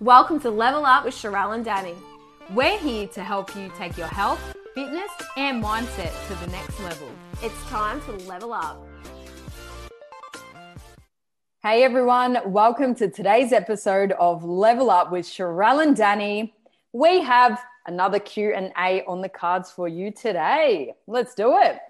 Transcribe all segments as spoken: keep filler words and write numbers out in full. Welcome to Level Up with Sherelle and Danny. We're here to help you take your health, fitness, and mindset to the next level. It's time to level up. Hey everyone, welcome to today's episode of Level Up with Sherelle and Danny. We have another Q and A on the cards for you today. Let's do it.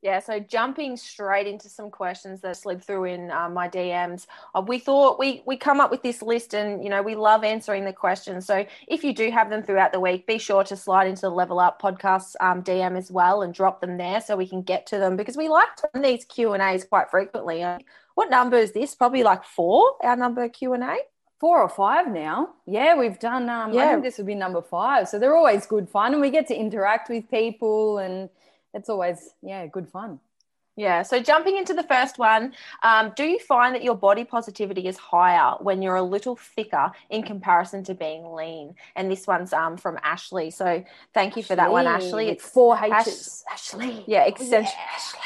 Yeah, so jumping straight into some questions that slid through in uh, my D Ms, uh, we thought we we come up with this list and, you know, we love answering the questions. So if you do have them throughout the week, be sure to slide into the Level Up Podcast um, D M as well and drop them there so we can get to them, because we like doing these Q and A's quite frequently. Uh, what number is this? Probably like four, our number Q and A? Four or five now. Yeah, we've done, um, yeah. I think this would be number five. So they're always good fun and we get to interact with people and it's always, yeah, good fun. Yeah. So jumping into the first one, um, do you find that your body positivity is higher when you're a little thicker in comparison to being lean? And this one's um, from Ashley. So thank Ashley. you for that one, Ashley. It's four H's. Ash- Ashley. Yeah, extension. Oh, yeah. Ashley.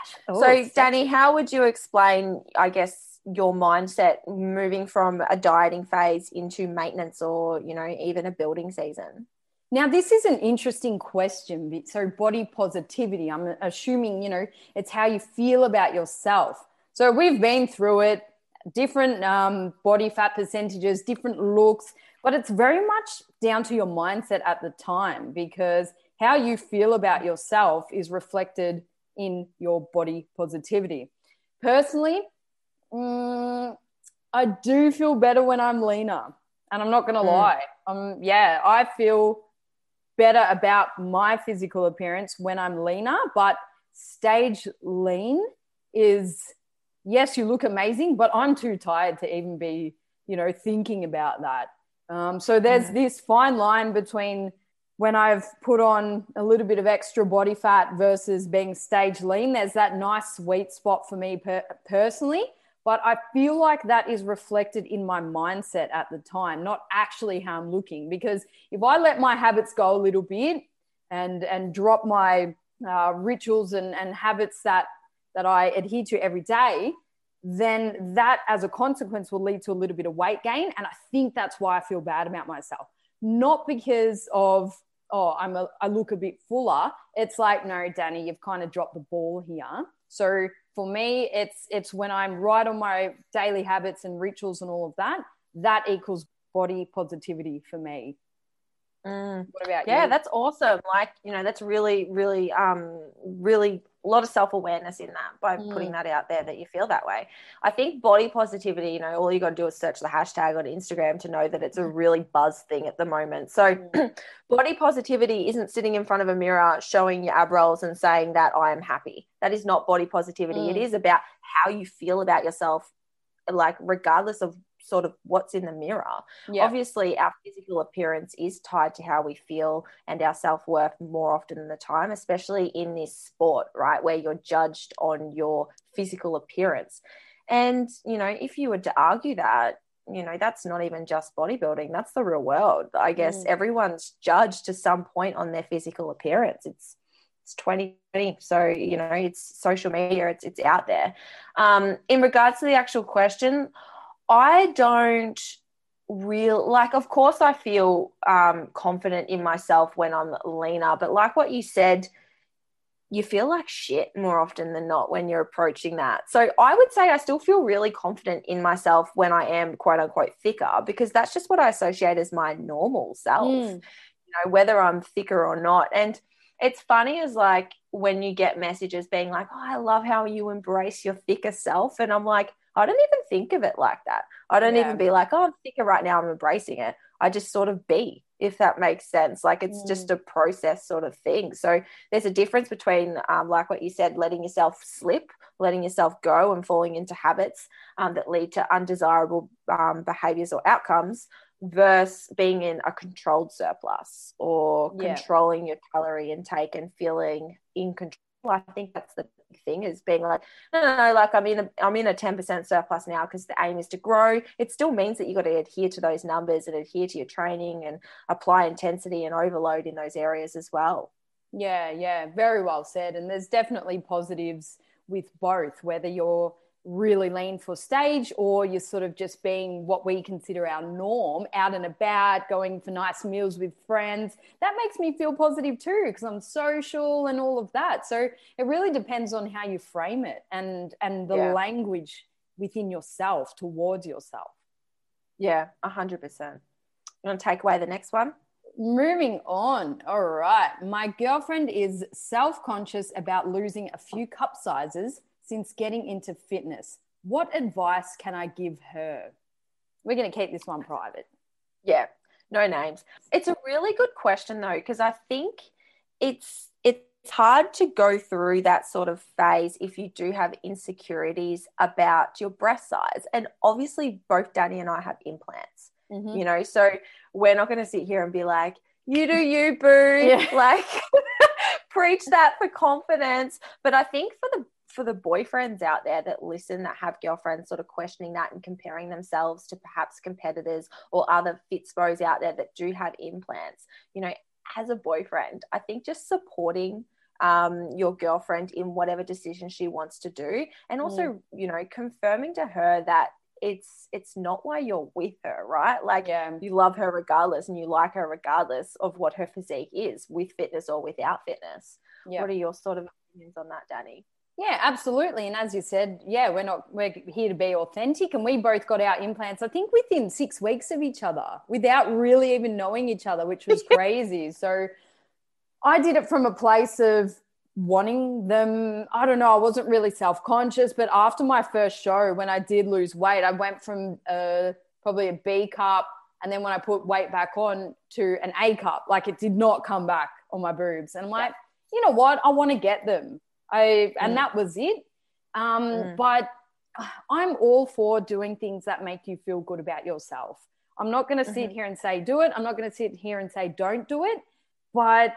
Ashley. Oh, so extension. Danny, how would you explain, I guess, your mindset moving from a dieting phase into maintenance or, you know, even a building season? Now, this is an interesting question. So body positivity, I'm assuming, you know, it's how you feel about yourself. So we've been through it, different um, body fat percentages, different looks, but it's very much down to your mindset at the time, because how you feel about yourself is reflected in your body positivity. Personally, mm, I do feel better when I'm leaner, and I'm not going to mm. lie. Um, yeah, I feel better about my physical appearance when I'm leaner, but stage lean is, yes, you look amazing, but I'm too tired to even be, you know, thinking about that. Um, so there's mm. this fine line between when I've put on a little bit of extra body fat versus being stage lean. There's that nice sweet spot for me per- personally, but I feel like that is reflected in my mindset at the time, not actually how I'm looking. Because if I let my habits go a little bit and and drop my uh, rituals and, and habits that, that I adhere to every day, then that as a consequence will lead to a little bit of weight gain. And I think that's why I feel bad about myself. Not because of, oh, I'm a, I look a bit fuller. It's like, no, Danny, you've kind of dropped the ball here. So for me, it's it's when I'm right on my daily habits and rituals and all of that, that equals body positivity for me. Mm. What about you? Yeah, that's awesome. Like, you know, that's really, really, um, really a lot of self-awareness in that by mm. putting that out there that you feel that way. I think body positivity, you know, all you got to do is search the hashtag on Instagram to know that it's a really buzz thing at the moment. So mm. body positivity isn't sitting in front of a mirror showing your ab rolls and saying that I am happy. That is not body positivity. Mm. It is about how you feel about yourself, like regardless of sort of what's in the mirror. Yeah. Obviously our physical appearance is tied to how we feel and our self-worth more often than the time, especially in this sport, right, where you're judged on your physical appearance. And, you know, if you were to argue that, you know, that's not even just bodybuilding, that's the real world. I guess mm. everyone's judged to some point on their physical appearance. It's It's twenty twenty, so, you know, it's social media, it's it's out there. Um, in regards to the actual question, I don't real like, of course I feel um, confident in myself when I'm leaner, but like what you said, you feel like shit more often than not when you're approaching that. So I would say I still feel really confident in myself when I am quote unquote thicker, because that's just what I associate as my normal self, mm. you know, whether I'm thicker or not. And it's funny as like when you get messages being like, oh, I love how you embrace your thicker self. And I'm like, I don't even think of it like that. I don't yeah. even be like, oh, I'm thicker right now, I'm embracing it. I just sort of be, if that makes sense. Like it's mm. just a process sort of thing. So there's a difference between, um, like what you said, letting yourself slip, letting yourself go and falling into habits um, that lead to undesirable um, behaviors or outcomes, versus being in a controlled surplus or yeah. controlling your calorie intake and feeling in control. I think that's the thing, is being like, no, no, no, like I'm in a, I'm in a ten percent surplus now because the aim is to grow. It still means that you've got to adhere to those numbers and adhere to your training and apply intensity and overload in those areas as well. Yeah, yeah, very well said. And there's definitely positives with both, whether you're really lean for stage, or you're sort of just being what we consider our norm, out and about, going for nice meals with friends. That makes me feel positive too, because I'm social and all of that. So it really depends on how you frame it and and the yeah. language within yourself towards yourself. Yeah, one hundred percent. You want to take away the next one? Moving on. All right. My girlfriend is self-conscious about losing a few cup sizes since getting into fitness. What advice can I give her? We're going to keep this one private. Yeah, no names. It's a really good question though, because I think it's it's hard to go through that sort of phase if you do have insecurities about your breast size. And obviously both Danny and I have implants, mm-hmm. you know, so we're not going to sit here and be like, you do you, boo, yeah. like preach that for confidence. But I think for the for the boyfriends out there that listen, that have girlfriends sort of questioning that and comparing themselves to perhaps competitors or other fitspos out there that do have implants, you know, as a boyfriend, I think just supporting um, your girlfriend in whatever decision she wants to do. And also, mm. you know, confirming to her that it's, it's not why you're with her, right? Like yeah. you love her regardless and you like her regardless of what her physique is, with fitness or without fitness. Yeah. What are your sort of opinions on that, Danny? Yeah, absolutely. And as you said, yeah, we're not, we're here to be authentic, and we both got our implants, I think within six weeks of each other, without really even knowing each other, which was crazy. So I did it from a place of wanting them. I don't know. I wasn't really self-conscious, but after my first show, when I did lose weight, I went from a, probably a B cup. And then when I put weight back on, to an A cup, like it did not come back on my boobs. And I'm like, you know what? I want to get them. I and mm. that was it. Um, mm. But I'm all for doing things that make you feel good about yourself. I'm not going to sit mm-hmm. here and say do it. I'm not going to sit here and say don't do it. But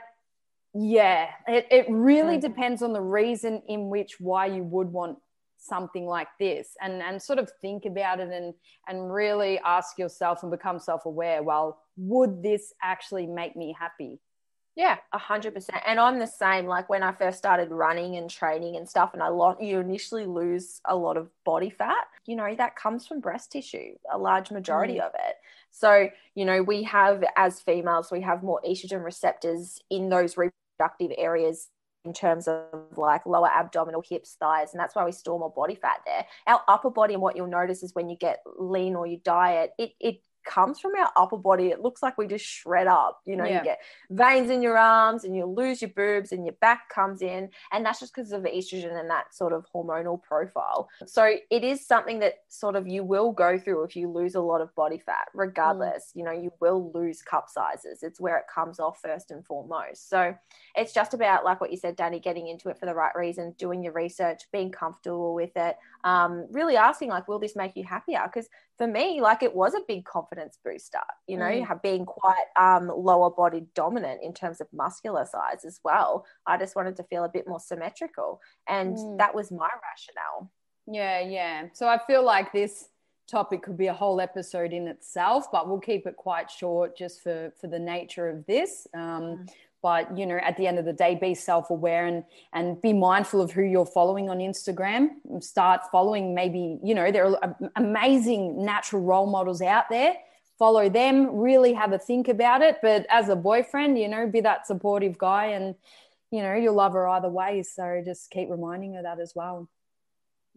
yeah, it, it really mm. depends on the reason in which why you would want something like this, and and sort of think about it and and really ask yourself and become self-aware. Well, would this actually make me happy? Yeah, a hundred percent. And I'm the same. Like when I first started running and training and stuff, and I lot you initially lose a lot of body fat, you know, that comes from breast tissue, a large majority mm. of it. So, you know, we have, as females, we have more estrogen receptors in those reproductive areas in terms of like lower abdominal, hips, thighs, and that's why we store more body fat there. Our upper body, and what you'll notice is when you get lean or you diet, it it comes from our upper body. It looks like we just shred up, you know, yeah. you get veins in your arms and you lose your boobs and your back comes in, and that's just because of the estrogen and that sort of hormonal profile. So it is something that sort of you will go through if you lose a lot of body fat, regardless, mm. you know, you will lose cup sizes. It's where it comes off first and foremost. So it's just about, like what you said, Danny, getting into it for the right reason, doing your research, being comfortable with it, um, really asking like, will this make you happier? Because for me, like it was a big confidence booster, you know, mm. being quite um, lower body dominant in terms of muscular size as well. I just wanted to feel a bit more symmetrical, and mm. that was my rationale. Yeah, yeah. So I feel like this topic could be a whole episode in itself, but we'll keep it quite short just for, for the nature of this. Um, mm. But, you know, at the end of the day, be self-aware and, and be mindful of who you're following on Instagram. Start following maybe, you know, there are amazing natural role models out there. Follow them, really have a think about it. But as a boyfriend, you know, be that supportive guy, and, you know, you'll love her either way. So just keep reminding her that as well.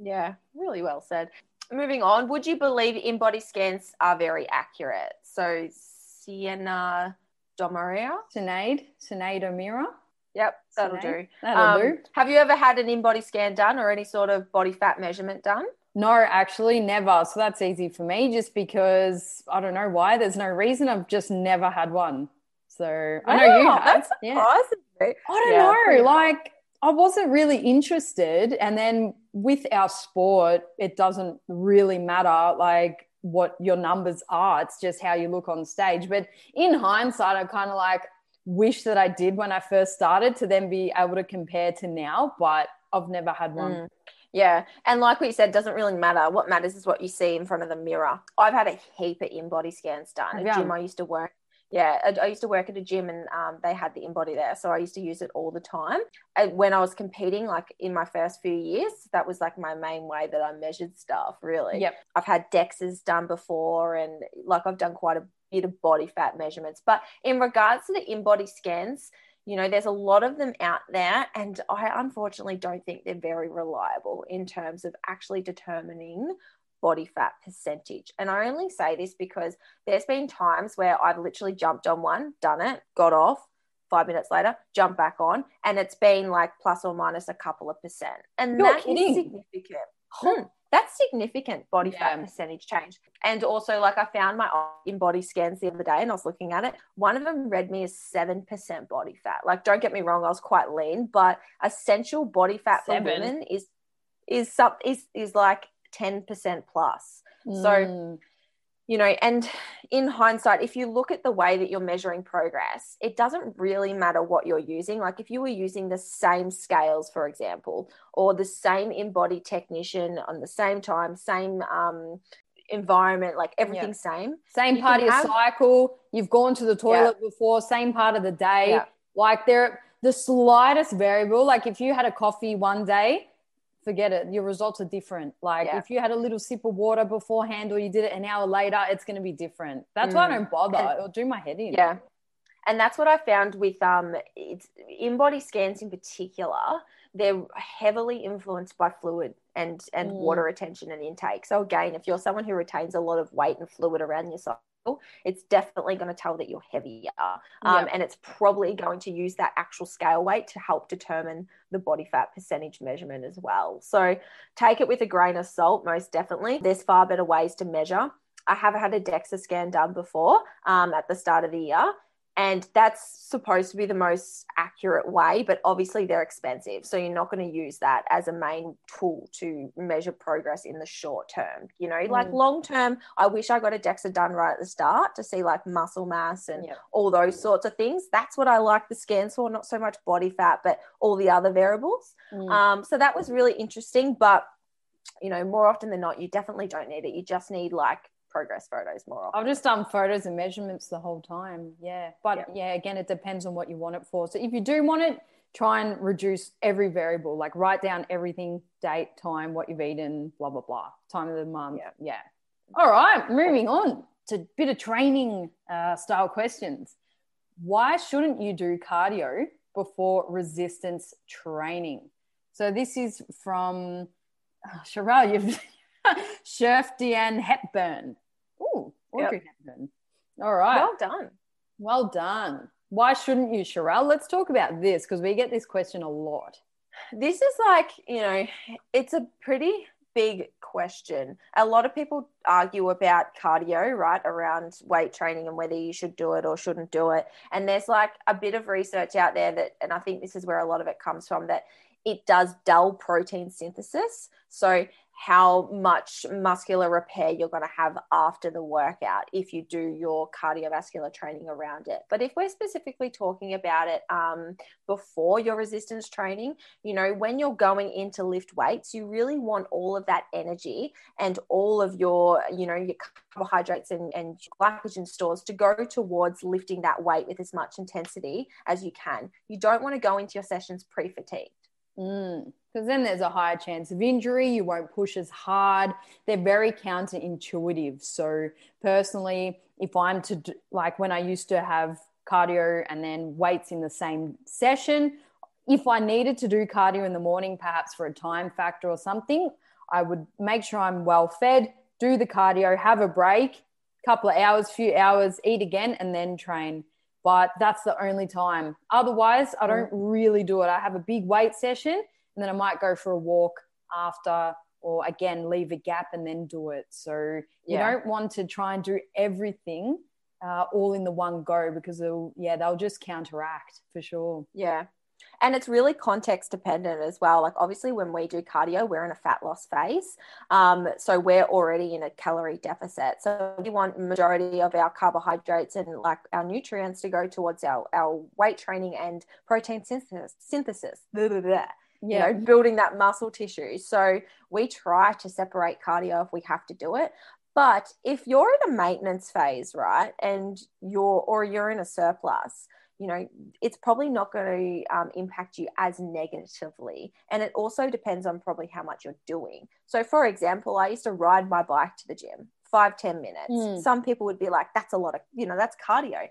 Yeah, really well said. Moving on, would you believe InBody scans are very accurate? So Sienna... O'Meara, Sinead, Sinead O'Meara. Yep, that'll Sinead. do. That'll um, do. Have you ever had an InBody scan done or any sort of body fat measurement done? No, actually, never. So that's easy for me, just because I don't know why. There's no reason. I've just never had one. So wow, I know you have. That's surprising. Yeah. I don't yeah, know. Like I wasn't really interested, and then with our sport, it doesn't really matter. Like. What your numbers are, it's just how you look on stage. But in hindsight, I kind of like wish that I did when I first started, to then be able to compare to now, but I've never had one. Mm. Yeah, and like we said, doesn't really matter. What matters is what you see in front of the mirror. I've had a heap of InBody scans done. Yeah. At gym I used to work Yeah, I, I used to work at a gym and um, they had the InBody there. So I used to use it all the time. And when I was competing, like in my first few years, that was like my main way that I measured stuff, really. Yep. I've had DEXAs done before and like I've done quite a bit of body fat measurements. But in regards to the InBody scans, you know, there's a lot of them out there and I unfortunately don't think they're very reliable in terms of actually determining body fat percentage. And I only say this because there's been times where I've literally jumped on one, done it, got off, five minutes later, jumped back on, and it's been like plus or minus a couple of percent. And You're that kidding. Is significant. Hmm. That's significant body yeah. fat percentage change. And also, like, I found my InBody scans the other day and I was looking at it. One of them read me as seven percent body fat. Like, don't get me wrong, I was quite lean, but essential body fat seven. For women is is sub, is is like ten percent plus. Mm. So, you know, and in hindsight, if you look at the way that you're measuring progress, it doesn't really matter what you're using. Like if you were using the same scales, for example, or the same InBody technician on the same time, same um, environment, like everything's yeah. same. Same part of your have- cycle. You've gone to the toilet yeah. before, same part of the day. Yeah. Like there, the slightest variable, like if you had a coffee one day, forget it. Your results are different. Like yeah. if you had a little sip of water beforehand or you did it an hour later, it's going to be different. That's mm. why I don't bother. And, it'll do my head in. Yeah. And that's what I found with um, it's InBody scans in particular. They're heavily influenced by fluid and, and mm. water retention and intake. So again, if you're someone who retains a lot of weight and fluid around yourself, it's definitely going to tell that you're heavier um, yeah. and it's probably going to use that actual scale weight to help determine the body fat percentage measurement as well. So take it with a grain of salt, most definitely. There's far better ways to measure. I have had a DEXA scan done before um, at the start of the year, and that's supposed to be the most accurate way, but obviously they're expensive. So you're not going to use that as a main tool to measure progress in the short term, you know, mm. like long term. I wish I got a DEXA done right at the start to see like muscle mass and yep. all those sorts of things. That's what I like the scans for, not so much body fat, but all the other variables. Mm. Um, so that was really interesting, but you know, more often than not, you definitely don't need it. You just need like progress photos more often. I've just done photos and measurements the whole time. Yeah. But yeah. yeah, again, it depends on what you want it for. So if you do want it, try and reduce every variable, like write down everything, date, time, what you've eaten, blah, blah, blah, time of the month. Yeah. yeah. All right. Moving on to a bit of training uh, style questions. Why shouldn't you do cardio before resistance training? So this is from oh, Sherelle, you've Sheriff Deanne Hepburn. Ooh, Audrey yep. Hepburn. All right. Well done. Well done. Why shouldn't you, Sherelle? Let's talk about this because we get this question a lot. This is like, you know, it's a pretty big question. A lot of people argue about cardio, right, around weight training and whether you should do it or shouldn't do it. And there's like a bit of research out there that, and I think this is where a lot of it comes from, that it does dull protein synthesis. So how much muscular repair you're going to have after the workout if you do your cardiovascular training around it. But if we're specifically talking about it um, before your resistance training, you know, when you're going in to lift weights, you really want all of that energy and all of your, you know, your carbohydrates and, and glycogen stores to go towards lifting that weight with as much intensity as you can. You don't want to go into your sessions pre-fatigued. Mm. Because then there's a higher chance of injury. You won't push as hard. They're very counterintuitive. So personally, if I'm to do, like when I used to have cardio and then weights in the same session, if I needed to do cardio in the morning, perhaps for a time factor or something, I would make sure I'm well fed, do the cardio, have a break, couple of hours, few hours, eat again, and then train. But that's the only time. Otherwise, I don't really do it. I have a big weight session and then I might go for a walk after, or again, leave a gap and then do it. So you yeah. don't want to try and do everything uh, all in the one go because they'll, yeah, they'll just counteract for sure. Yeah. And it's really context dependent as well. Like obviously when we do cardio, we're in a fat loss phase. Um, so we're already in a calorie deficit. So we want majority of our carbohydrates and like our nutrients to go towards our, our weight training and protein synthesis, synthesis. Blah, blah, blah. Yeah. You know, building that muscle tissue. So we try to separate cardio if we have to do it. But if you're in a maintenance phase, right, and you're or you're in a surplus, you know, it's probably not going to um, impact you as negatively. And it also depends on probably how much you're doing. So, for example, I used to ride my bike to the gym, five, ten minutes. Mm. Some people would be like, that's a lot of, you know, that's cardio.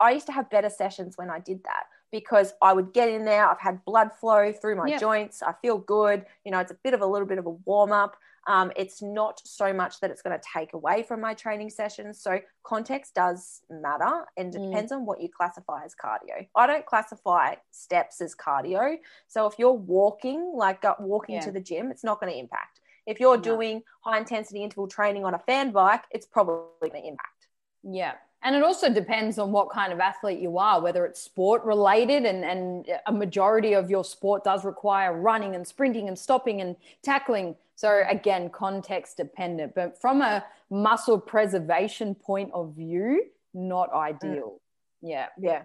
I used to have better sessions when I did that, because I would get in there, I've had blood flow through my yep. joints, I feel good, you know, it's a bit of a little bit of a warm-up. Um, it's not so much that it's going to take away from my training sessions. So context does matter, and it mm. depends on what you classify as cardio. I don't classify steps as cardio. So if you're walking, like walking yeah. to the gym, it's not going to impact. If you're no. doing high-intensity interval training on a fan bike, it's probably going to impact. Yeah. And it also depends on what kind of athlete you are, whether it's sport related, and, and a majority of your sport does require running and sprinting and stopping and tackling. So again, context dependent, but from a muscle preservation point of view, not ideal. Mm. Yeah. Yeah.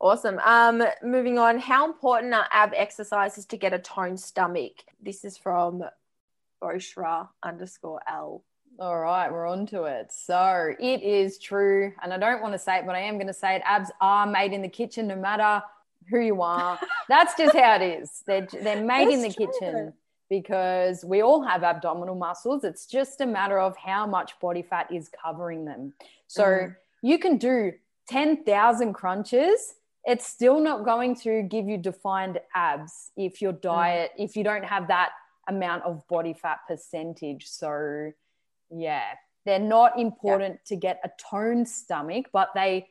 Awesome. Um, moving on, how important are ab exercises to get a toned stomach? This is from Boshra underscore L. All right, we're on to it. So it is true, and I don't want to say it, but I am going to say it. Abs are made in the kitchen, no matter who you are. That's just how it is. They're, they're made That's in the true. kitchen, because we all have abdominal muscles. It's just a matter of how much body fat is covering them. So mm. you can do ten thousand crunches. It's still not going to give you defined abs if your diet, mm. if you don't have that amount of body fat percentage. So yeah, they're not important yeah. to get a toned stomach, but they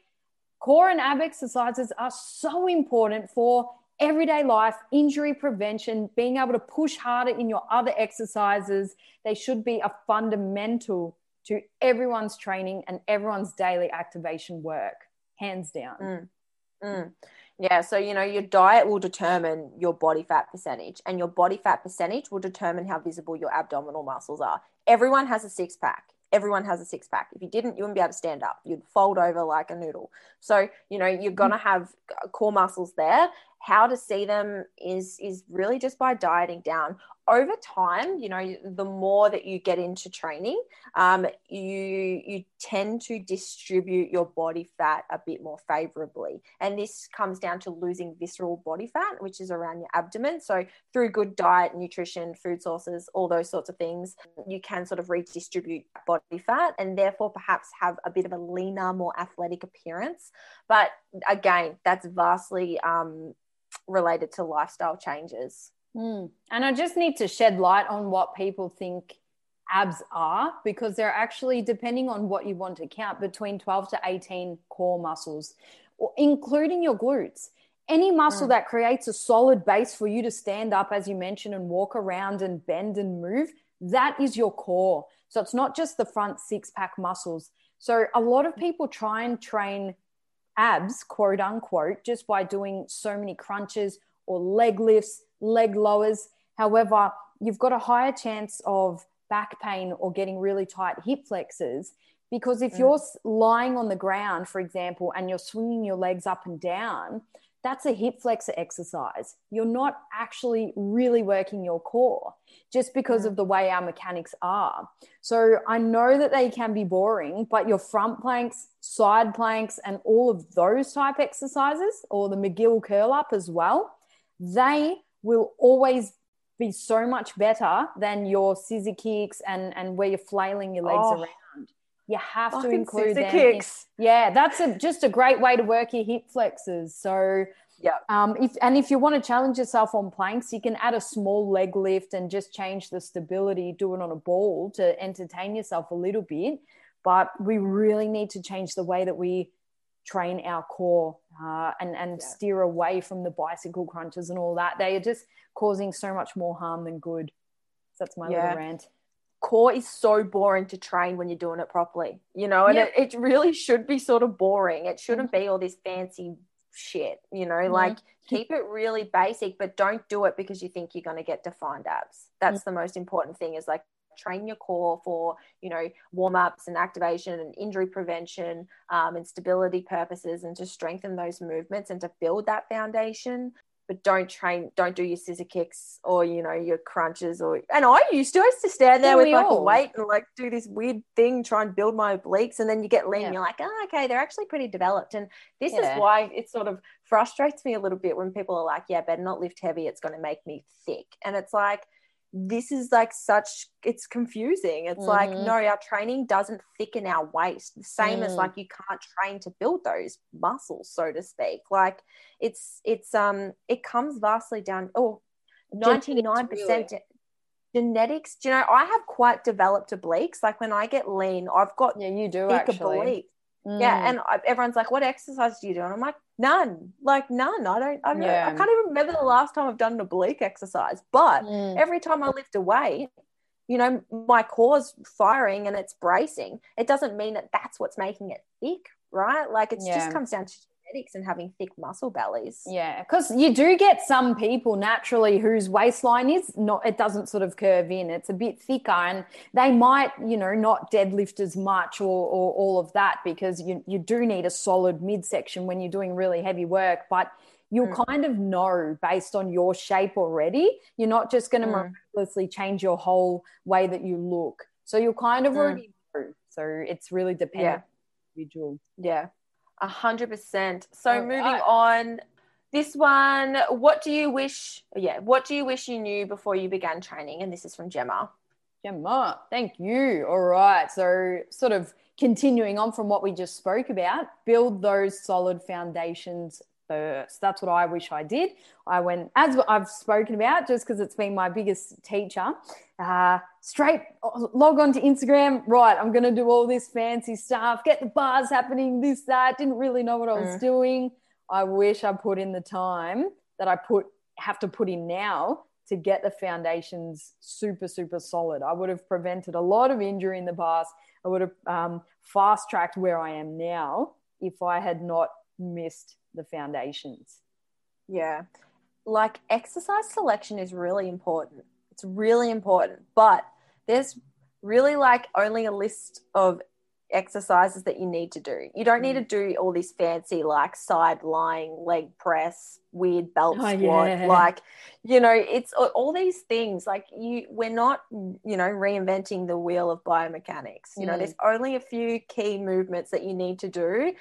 core and ab exercises are so important for everyday life, injury prevention, being able to push harder in your other exercises. They should be a fundamental to everyone's training and everyone's daily activation work, hands down. Mm. Mm. Yeah, so, you know, your diet will determine your body fat percentage, and your body fat percentage will determine how visible your abdominal muscles are. Everyone has a six pack. Everyone has a six pack. If you didn't, you wouldn't be able to stand up. You'd fold over like a noodle. So, you know, you're going to have core muscles there. How to see them is, is really just by dieting down. Over time, you know, the more that you get into training, um, you you tend to distribute your body fat a bit more favorably. And this comes down to losing visceral body fat, which is around your abdomen. So through good diet, nutrition, food sources, all those sorts of things, you can sort of redistribute body fat and therefore perhaps have a bit of a leaner, more athletic appearance. But again, that's vastly um, related to lifestyle changes. Mm. And I just need to shed light on what people think abs are, because they're actually, depending on what you want to count, between twelve to eighteen core muscles, or including your glutes. Any muscle mm. that creates a solid base for you to stand up, as you mentioned, and walk around and bend and move, that is your core. So it's not just the front six-pack muscles. So a lot of people try and train abs, quote unquote, just by doing so many crunches or leg lifts, leg lowers. However, you've got a higher chance of back pain or getting really tight hip flexors, because if mm. you're lying on the ground, for example, and you're swinging your legs up and down, that's a hip flexor exercise. You're not actually really working your core, just because mm. of the way our mechanics are. So I know that they can be boring, but your front planks, side planks, and all of those type exercises, or the McGill curl up as well, they will always be so much better than your scissor kicks and, and where you're flailing your legs oh, around. You have to include them. Kicks. In, yeah, that's a, just a great way to work your hip flexors. So, yeah. Um, if and if you want to challenge yourself on planks, you can add a small leg lift and just change the stability, do it on a ball to entertain yourself a little bit. But we really need to change the way that we train our core uh, and, and yeah. steer away from the bicycle crunches and all that. They are just causing so much more harm than good. So that's my yeah. little rant. Core is so boring to train when you're doing it properly, you know, and yeah. it, it really should be sort of boring. It shouldn't mm-hmm. be all this fancy shit, you know, mm-hmm. like keep it really basic, but don't do it because you think you're going to get defined abs. That's mm-hmm. the most important thing, is like, train your core for, you know, warm-ups and activation and injury prevention um, and stability purposes, and to strengthen those movements and to build that foundation. but don't train, don't do your scissor kicks or, you know, your crunches or, and I used to, I used to stand there yeah, with like all. a weight and like do this weird thing, try and build my obliques. And then you get lean, yeah. you're like, oh, okay, they're actually pretty developed. And this yeah. is why it sort of frustrates me a little bit when people are like, yeah, better not lift heavy, it's going to make me thick. And it's like, this is like such, it's confusing. It's mm-hmm. like, no, our training doesn't thicken our waist. The same mm. as like, you can't train to build those muscles, so to speak. Like it's, it's, um, it comes vastly down. Oh, ninety-nine percent really. genetics. Do you know, I have quite developed obliques. Like when I get lean, I've got yeah, you do thick actually. obliques. Mm. Yeah. And I, everyone's like, what exercise do you do? And I'm like, none, like none. I don't, I, don't yeah. I can't even remember the last time I've done an oblique exercise, but mm. every time I lift a weight, you know, my core's firing and it's bracing. It doesn't mean that that's what's making it thick, right? Like it yeah. just comes down to genetics and having thick muscle bellies. Yeah. Cause you do get some people naturally whose waistline is not, it doesn't sort of curve in. It's a bit thicker and they might, you know, not deadlift as much or, or all of that, because you, you do need a solid midsection when you're doing really heavy work, but you'll mm. kind of know based on your shape already. You're not just going to mm. miraculously change your whole way that you look. So you'll kind of mm. already know. So it's really dependent yeah. on the individual. Yeah. A hundred percent. So moving on, this one, what do you wish, yeah, what do you wish you knew before you began training? And this is from Gemma. Gemma, thank you. All right. So sort of continuing on from what we just spoke about, build those solid foundations first. That's what I wish I did. I went, as I've spoken about, just because it's been my biggest teacher, uh, straight log on to Instagram, right, I'm going to do all this fancy stuff, get the bars happening, this, that, didn't really know what I was mm. doing. I wish I put in the time that I put have to put in now to get the foundations super, super solid. I would have prevented a lot of injury in the past. I would have um, fast-tracked where I am now if I had not missed the foundations. Yeah. Like exercise selection is really important. It's really important, but there's really like only a list of exercises that you need to do. You don't need to do all this fancy like side lying, leg press, weird belt oh, squat. Yeah. Like, you know, it's all these things. Like you, we're not, you know, reinventing the wheel of biomechanics. You mm. know, there's only a few key movements that you need to do.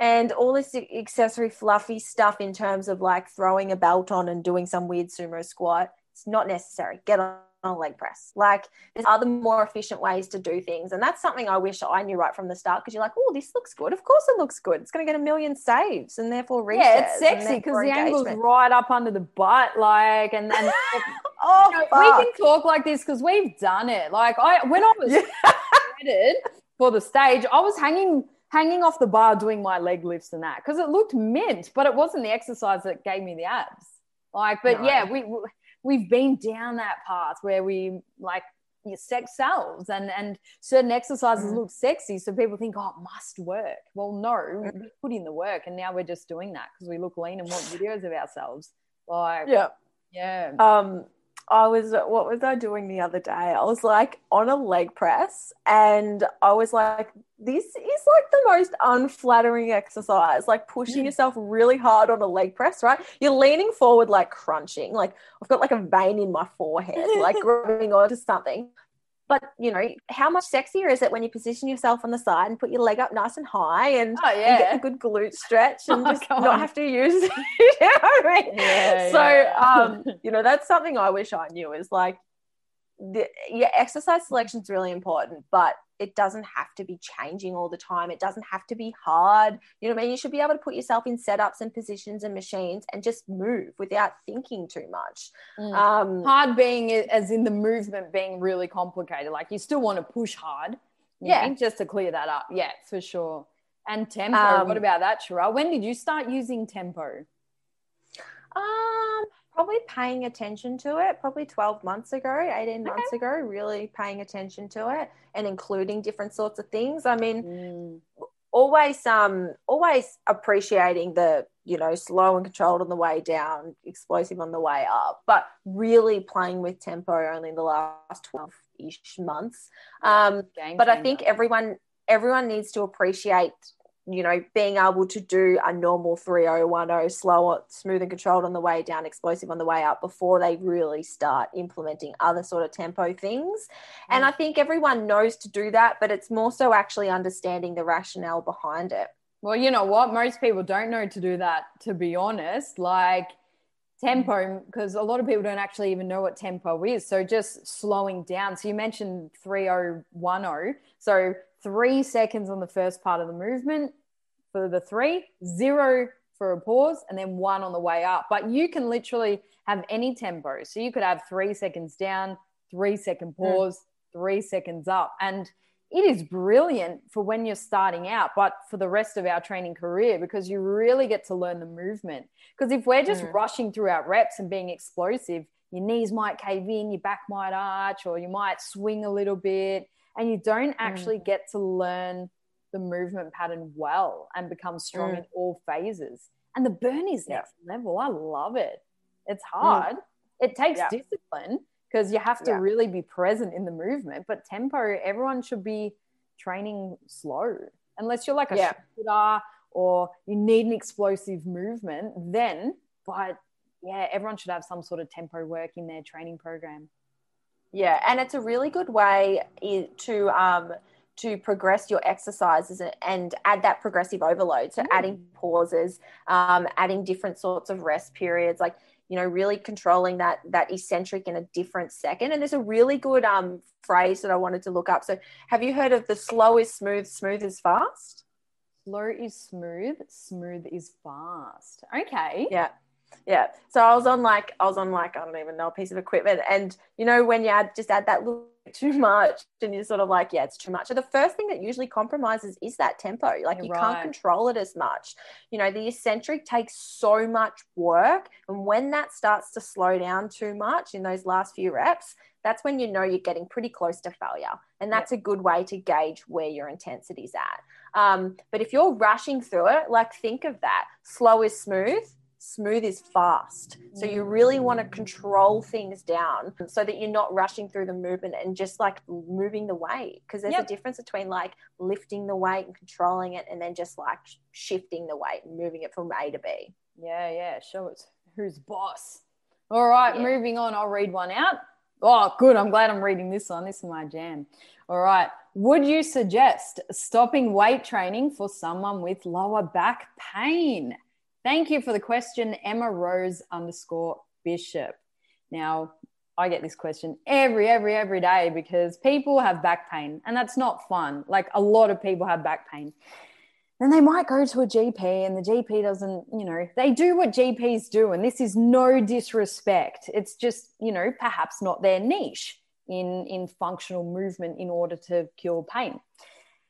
And all this accessory fluffy stuff in terms of like throwing a belt on and doing some weird sumo squat, it's not necessary. Get on a leg press. Like there's other more efficient ways to do things. And that's something I wish I knew right from the start, because you're like, oh, this looks good. Of course it looks good. It's going to get a million saves and therefore reach. Yeah, it's sexy because the angle's right up under the butt. Like, and then oh, you know, we can talk like this because we've done it. Like I, when I was yeah. for the stage, I was hanging hanging off the bar doing my leg lifts and that, because it looked mint, but it wasn't the exercise that gave me the abs. Like, but no. yeah, we, we've been down that path where we like your sex sells and, and certain exercises mm. look sexy. So people think, oh, it must work. Well, no, mm. we put in the work and now we're just doing that because we look lean and want videos of ourselves. Like, yeah. Yeah. Um, I was, what was I doing the other day? I was like on a leg press and I was like, this is like the most unflattering exercise, like pushing yourself really hard on a leg press, right? You're leaning forward, like crunching, like I've got like a vein in my forehead, like grabbing onto something. But, you know, how much sexier is it when you position yourself on the side and put your leg up nice and high and, oh, yeah. and get a good glute stretch and oh, just God. not have to use it, you know what I mean? Yeah, so, yeah. Um, you know, that's something I wish I knew is like, the, yeah, exercise selection is really important, but it doesn't have to be changing all the time. It doesn't have to be hard. You know what I mean? You should be able to put yourself in setups and positions and machines and just move without thinking too much. Mm. Um, hard being as in the movement being really complicated. Like you still want to push hard. Yeah. Know, just to clear that up. Yeah, for sure. And tempo. Um, what about that, Shira? When did you start using tempo? Um, probably paying attention to it, probably twelve months ago, eighteen months okay. ago, really paying attention to it and including different sorts of things. I mean, mm. always um, always appreciating the, you know, slow and controlled on the way down, explosive on the way up, but really playing with tempo only in the last twelve-ish months. Um, but I think everyone everyone needs to appreciate you know, being able to do a normal three oh one oh, slower, smooth and controlled on the way down, explosive on the way up, before they really start implementing other sort of tempo things. Mm. And I think everyone knows to do that, but it's more so actually understanding the rationale behind it. Well, you know what? Most people don't know to do that, to be honest, like tempo, because a lot of people don't actually even know what tempo is. So just slowing down. So you mentioned three oh one oh. So three seconds on the first part of the movement for the three, zero for a pause, and then one on the way up. But you can literally have any tempo. So you could have three seconds down, three second pause, mm. three seconds up. And it is brilliant for when you're starting out, but for the rest of our training career, because you really get to learn the movement. Because if we're just mm. rushing through our reps and being explosive, your knees might cave in, your back might arch, or you might swing a little bit. And you don't actually mm. get to learn the movement pattern well and become strong mm. in all phases. And the burn is yeah. next level. I love it. It's hard. Mm. It takes yeah. discipline, because you have to yeah. really be present in the movement. But tempo, everyone should be training slow. Unless you're like a yeah. shooter or you need an explosive movement, then, but yeah, everyone should have some sort of tempo work in their training program. Yeah, and it's a really good way to um, to progress your exercises and add that progressive overload. So mm. adding pauses, um, adding different sorts of rest periods, like, you know, really controlling that that eccentric in a different second. And there's a really good um, phrase that I wanted to look up. So have you heard of the slow is smooth, smooth is fast? Slow is smooth, smooth is fast. Okay. Yeah. Yeah. So I was on like, I was on like, I don't even know, a piece of equipment. And, you know, when you add, just add that little bit too much, and you're sort of like, yeah, it's too much. So the first thing that usually compromises is that tempo. Like you right. can't control it as much. You know, the eccentric takes so much work. And when that starts to slow down too much in those last few reps, that's when you know you're getting pretty close to failure. And that's yeah. a good way to gauge where your intensity's at. Um, but if you're rushing through it, like think of that. Slow is smooth. Smooth is fast. So you really want to control things down so that you're not rushing through the movement and just like moving the weight. Because there's yep. a difference between like lifting the weight and controlling it, and then just like shifting the weight and moving it from A to B. Yeah, yeah. Show us who's boss. All right, yeah. moving on. I'll read one out. Oh, good. I'm glad I'm reading this one. This is my jam. All right. Would you suggest stopping weight training for someone with lower back pain? Thank you for the question, Emma Rose underscore Bishop. Now, I get this question every, every, every day because people have back pain, and that's not fun. Like a lot of people have back pain. Then they might go to a G P, and the G P doesn't, you know, they do what G Ps do, and this is no disrespect. It's just, you know, perhaps not their niche in, in functional movement in order to cure pain.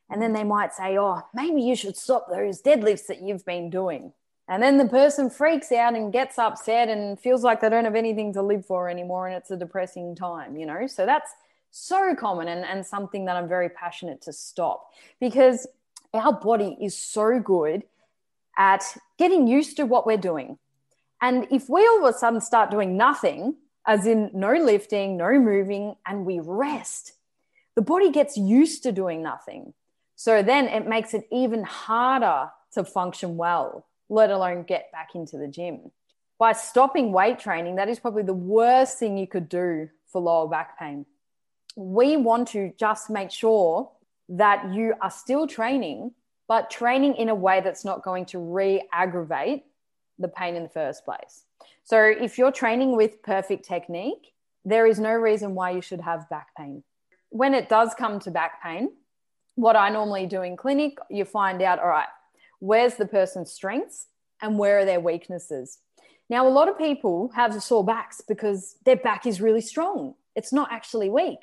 And then they might say, oh, maybe you should stop those deadlifts that you've been doing. And then the person freaks out and gets upset and feels like they don't have anything to live for anymore, and it's a depressing time, you know. So that's so common, and, and something that I'm very passionate to stop, because our body is so good at getting used to what we're doing. And if we all of a sudden start doing nothing, as in no lifting, no moving, and we rest, the body gets used to doing nothing. So then it makes it even harder to function well, let alone get back into the gym. By stopping weight training, that is probably the worst thing you could do for lower back pain. We want to just make sure that you are still training, but training in a way that's not going to re-aggravate the pain in the first place. So if you're training with perfect technique, there is no reason why you should have back pain. When it does come to back pain, what I normally do in clinic, you find out, all right, where's the person's strengths and where are their weaknesses? Now, a lot of people have sore backs because their back is really strong. It's not actually weak.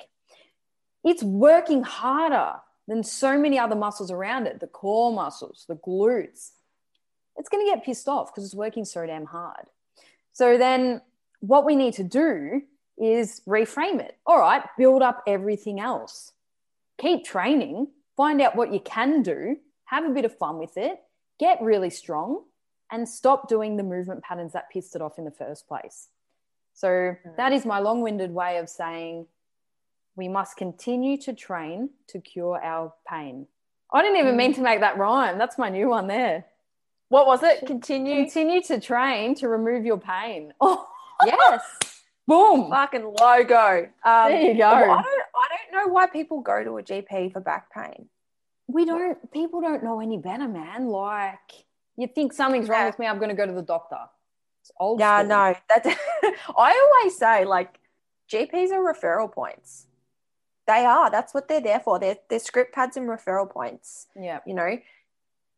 It's working harder than so many other muscles around it, the core muscles, the glutes. It's going to get pissed off because it's working so damn hard. So then what we need to do is reframe it. All right, build up everything else. Keep training. Find out what you can do. Have a bit of fun with it. Get really strong and stop doing the movement patterns that pissed it off in the first place. So that is my long-winded way of saying we must continue to train to cure our pain. I didn't even mean to make that rhyme. That's my new one there. What was it? Continue. Continue to train to remove your pain. Oh, yes. Boom. Fucking logo. Um, there you go. I don't, I don't know why people go to a G P for back pain. We don't, people don't know any better, man. Like, you think something's wrong yeah. with me, I'm going to go to the doctor. It's old Yeah, school. no. That's, I always say, like, G Ps are referral points. They are. That's what they're there for. They're, they're script pads and referral points. Yeah. You know,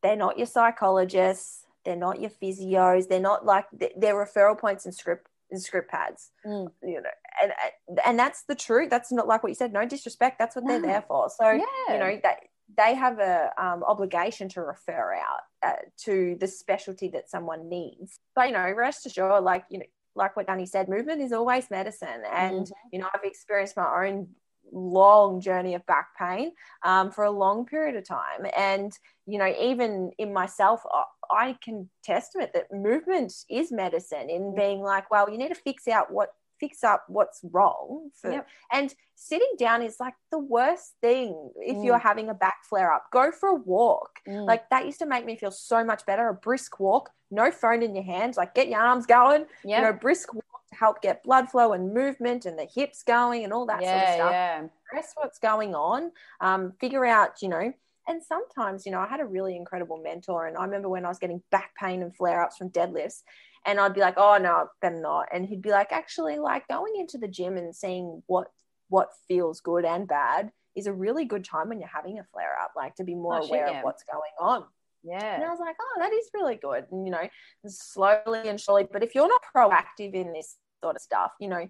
they're not your psychologists. They're not your physios. They're not like, they're referral points and script and script pads. Mm. You know, and and that's the truth. That's not like what you said. No disrespect. That's what no. they're there for. So, yeah. you know, that they have a um, obligation to refer out uh, to the specialty that someone needs. But, you know, rest assured, like, you know, like what Danny said, movement is always medicine. And, mm-hmm. you know, I've experienced my own long journey of back pain um, for a long period of time. And, you know, even in myself, I can testament that movement is medicine in being like, well, you need to fix out what, fix up what's wrong. For, yep. And sitting down is like the worst thing if mm. you're having a back flare up. Go for a walk. Mm. Like that used to make me feel so much better. A brisk walk, no phone in your hands, like get your arms going, yep. you know, brisk walk. Help get blood flow and movement and the hips going and all that yeah, sort of stuff. Yeah. Address what's going on. Um, figure out, you know, and sometimes, you know, I had a really incredible mentor, and I remember when I was getting back pain and flare-ups from deadlifts, and I'd be like, oh no, better not. And he'd be like, actually, like going into the gym and seeing what what feels good and bad is a really good time when you're having a flare-up, like to be more oh, aware yeah. of what's going on. Yeah. And I was like, oh, that is really good. And, you know, slowly and surely, but if you're not proactive in this sort of stuff, you know,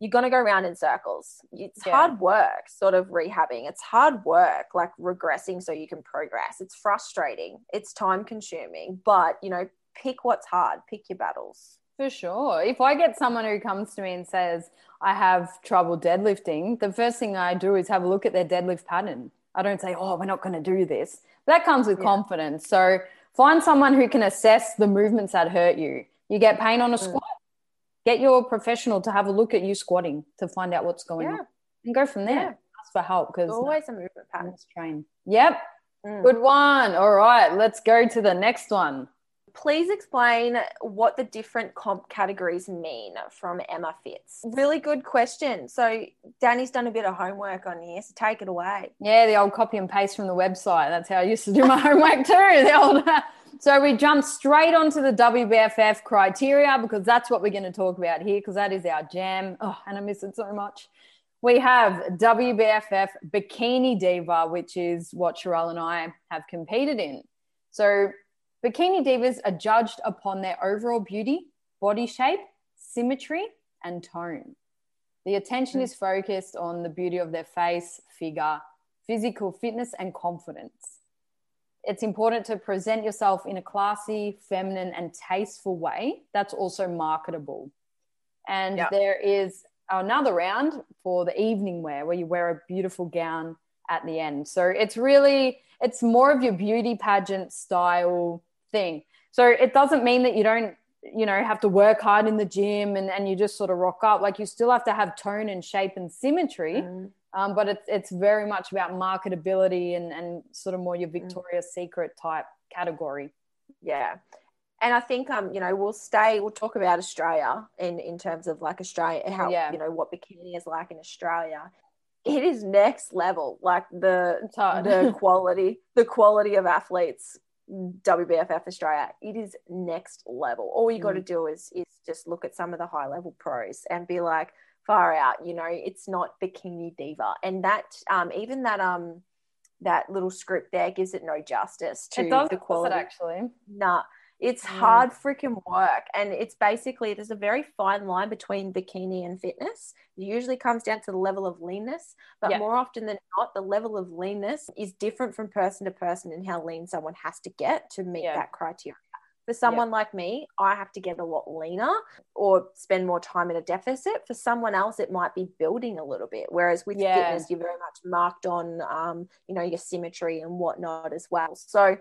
you're going to go around in circles. It's yeah. hard work sort of rehabbing. It's hard work, like regressing so you can progress. It's frustrating. It's time consuming, but you know, pick what's hard, pick your battles. For sure. If I get someone who comes to me and says, I have trouble deadlifting, the first thing I do is have a look at their deadlift pattern. I don't say, oh, we're not going to do this. That comes with yeah. confidence. So find someone who can assess the movements that hurt you. You get pain on a squat, get your professional to have a look at you squatting to find out what's going yeah. on and go from there. Yeah. Ask for help. Because always no, a movement pattern. Train. Yep. Mm. Good one. All right. Let's go to the next one. Please explain what the different comp categories mean from Emma Fitz. Really good question. So Danny's done a bit of homework on here, so take it away. Yeah, the old copy and paste from the website. That's how I used to do my homework too. The old... So we jumped straight onto the W B F F criteria because that's what we're going to talk about here because that is our jam. Oh, and I miss it so much. We have W B F F Bikini Diva, which is what Sherelle and I have competed in. So... Bikini divas are judged upon their overall beauty, body shape, symmetry, and tone. The attention mm. is focused on the beauty of their face, figure, physical fitness, and confidence. It's important to present yourself in a classy, feminine, and tasteful way that's also marketable. And yep. there is another round for the evening wear where you wear a beautiful gown at the end. So it's really, it's more of your beauty pageant style thing. So it doesn't mean that you don't, you know, have to work hard in the gym and, and you just sort of rock up. Like you still have to have tone and shape and symmetry, mm. um, but it's it's very much about marketability and, and sort of more your Victoria's mm. Secret type category. Yeah. And I think, um, you know, we'll stay, we'll talk about Australia in, in terms of like Australia, how, yeah. you know, what bikini is like in Australia. It is next level, like the the quality, the quality of athletes, W B F F Australia. It is next level. All you mm. got to do is is just look at some of the high level pros and be like, far out, you know, it's not Bikini Diva, and that um, even that um that little script there gives it no justice to it does, the quality. It actually, nah. It's hard freaking work. And it's basically, there's a very fine line between bikini and fitness. It usually comes down to the level of leanness, but yeah. more often than not, the level of leanness is different from person to person and how lean someone has to get to meet yeah. that criteria. For someone yeah. like me, I have to get a lot leaner or spend more time in a deficit. For someone else, it might be building a little bit. Whereas with yeah. fitness, you're very much marked on, um, you know, your symmetry and whatnot as well. So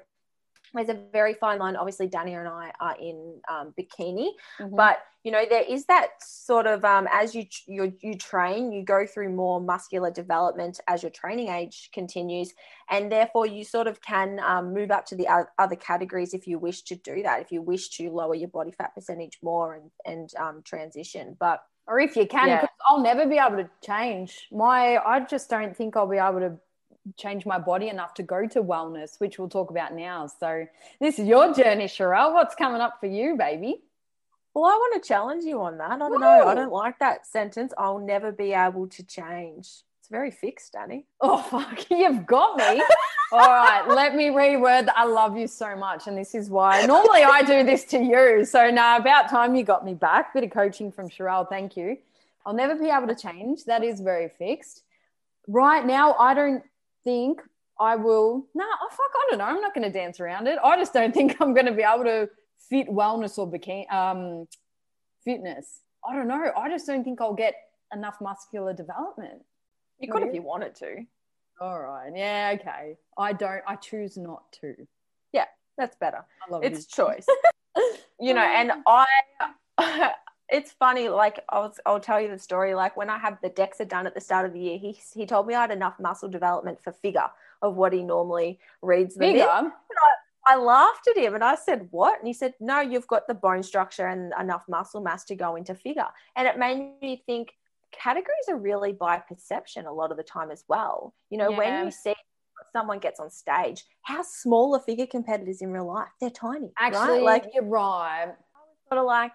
There's a very fine line. Obviously, Danny and I are in um, bikini, mm-hmm. but you know there is that sort of um, as you you you train, you go through more muscular development as your training age continues, and therefore you sort of can um, move up to the other categories if you wish to do that. If you wish to lower your body fat percentage more and and um, transition, but or if you can, yeah. 'cause I'll never be able to change my. I just don't think I'll be able to change my body enough to go to wellness, which we'll talk about now. So this is your journey, Sherelle. What's coming up for you, baby? Well, I want to challenge you on that. I don't Whoa. know. I don't like that sentence. I'll never be able to change. It's very fixed, Danny. Oh, fuck. You've got me. All right. Let me reword that. I love you so much. And this is why normally I do this to you. So now nah, about time you got me back. Bit of coaching from Sherelle. Thank you. I'll never be able to change. That is very fixed. Right now, I don't think I will no nah, oh fuck I don't know I'm not going to dance around it. I just don't think I'm going to be able to fit wellness or bikini um fitness. I don't know I just don't think I'll get enough muscular development. You could if you wanted to. All right, yeah, okay. I don't I choose not to. Yeah, that's better. I love it's you. Choice. You know, and I it's funny, like I'll, I'll tell you the story. Like when I had the DEXA done at the start of the year, he he told me I had enough muscle development for figure of what he normally reads them in. Figure? And I, I laughed at him and I said, what? And he said, no, you've got the bone structure and enough muscle mass to go into figure. And it made me think categories are really by perception a lot of the time as well. You know, yeah. when you see someone gets on stage, how small are figure competitors in real life? They're tiny. Actually, right? Like, you're right. I was sort of like,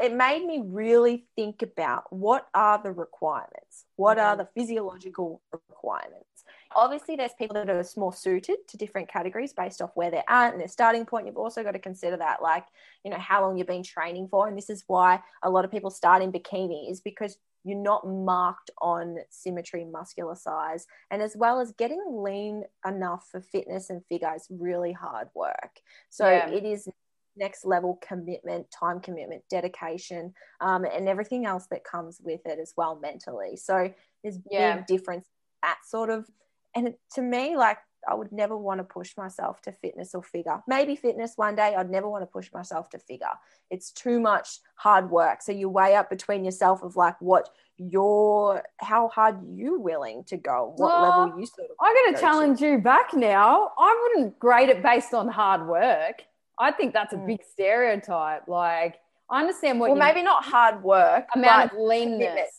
it made me really think about what are the requirements, what are the physiological requirements. Obviously, there's people that are more suited to different categories based off where they're at and their starting point. You've also got to consider that, like, you know, how long you've been training for. And this is why a lot of people start in bikini is because you're not marked on symmetry, muscular size, and as well as getting lean enough for fitness and figure is really hard work. So yeah. it is next level commitment, time commitment, dedication, um, and everything else that comes with it as well mentally. So there's yeah. big difference that sort of, and to me, like I would never want to push myself to fitness or figure. Maybe fitness one day, I'd never want to push myself to figure. It's too much hard work. So you weigh up between yourself of like what your, how hard you willing to go, what well, level you sort of. I'm going to challenge to. you back now. I wouldn't grade it based on hard work. I think that's a big stereotype. Like, I understand what. Well, you maybe not hard work, amount of leanness.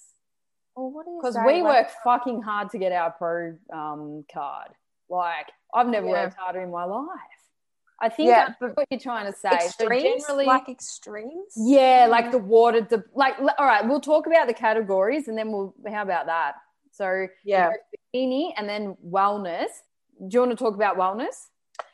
Well, what are you saying? Because we like, work fucking hard to get our pro um, card. Like, I've never yeah. worked harder in my life. I think yeah. that's what you're trying to say. Extremes, so generally, like extremes. Yeah, like the water. The like. All right, we'll talk about the categories, and then we'll. How about that? So yeah, bikini, and then wellness. Do you want to talk about wellness?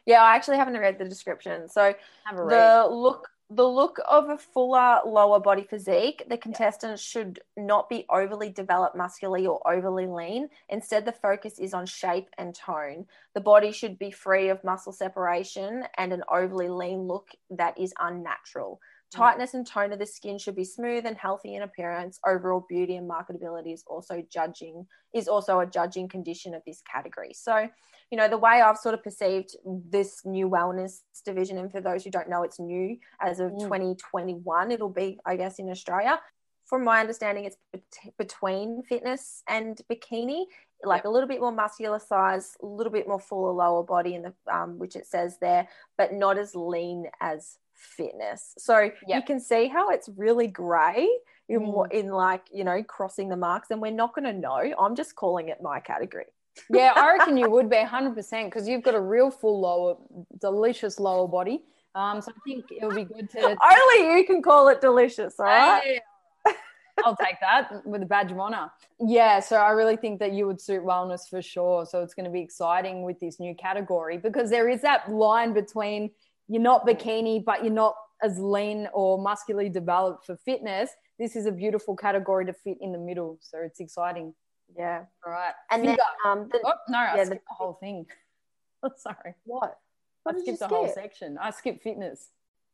Yeah, I actually haven't read the description. So Have a read. the look the look of a fuller lower body physique, the contestants yeah. should not be overly developed muscularly or overly lean. Instead, the focus is on shape and tone. The body should be free of muscle separation and an overly lean look that is unnatural. Tightness and tone of the skin should be smooth and healthy in appearance. Overall beauty and marketability is also judging is also a judging condition of this category. So, you know, the way I've sort of perceived this new wellness division, and for those who don't know, it's new as of mm. twenty twenty-one. It'll be, I guess, in Australia. From my understanding, it's bet- between fitness and bikini, like yep. a little bit more muscular size, a little bit more fuller lower body, in the um, which it says there, but not as lean as fitness. So yep. you can see how it's really grey in, mm. in like, you know, crossing the marks, and we're not going to know. I'm just calling it my category. Yeah, I reckon you would be one hundred percent because you've got a real full lower, delicious lower body. Um, so I think it'll be good to... Only you can call it delicious, all right? Hey. I'll take that with a badge of honour. Yeah, so I really think that you would suit wellness for sure. So it's going to be exciting with this new category because there is that line between... You're not bikini, but you're not as lean or muscularly developed for fitness. This is a beautiful category to fit in the middle. So it's exciting. Yeah. All right. And Finger. then, um, the, oh, no, yeah, I skipped the, the whole thing. Oh, sorry. What? what I skipped the skip? whole section. I skipped fitness.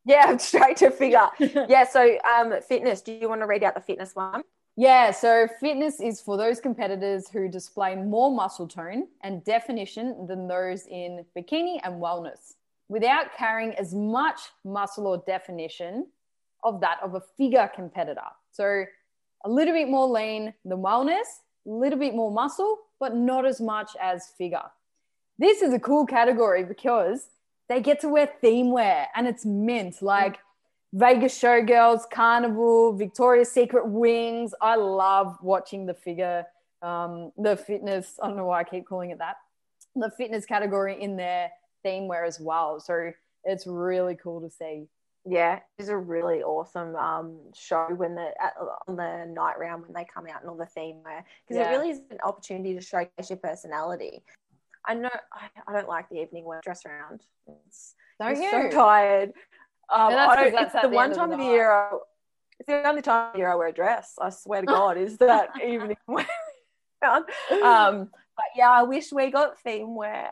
Yeah, I'm straight to figure. yeah. So, um, fitness, do you want to read out the fitness one? Yeah. So, fitness is for those competitors who display more muscle tone and definition than those in bikini and wellness. without carrying as much muscle or definition of that of a figure competitor. So a little bit more lean than wellness, a little bit more muscle, but not as much as figure. This is a cool category because they get to wear theme wear, and it's mint, like Vegas Showgirls, Carnival, Victoria's Secret wings. I love watching the figure, um, the fitness, I don't know why I keep calling it that, the fitness category in their theme wear as well. So it's really cool to see. Yeah, it's a really awesome um, show when the at, on the night round when they come out and all the theme wear, because yeah. it really is an opportunity to showcase your personality. I know I, I don't like the evening wear dress round. It's, don't you? So tired. Um, no, I don't, it's the, the one time of the, of the year. I, it's the only time of the year I wear a dress. I swear to God, is that evening wear round. Um, but yeah, I wish we got theme wear.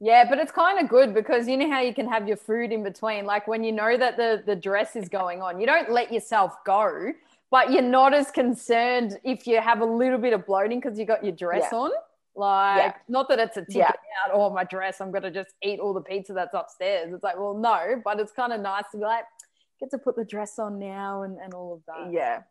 Yeah, but it's kind of good because you know how you can have your food in between. Like when you know that the, the dress is going on, you don't let yourself go, but you're not as concerned if you have a little bit of bloating because you got your dress yeah. on. Like, yeah. not that it's a ticket yeah. out, oh, my dress, I'm going to just eat all the pizza that's upstairs. It's like, well, no, but it's kind of nice to be like, get to put the dress on now and, and all of that. Yeah.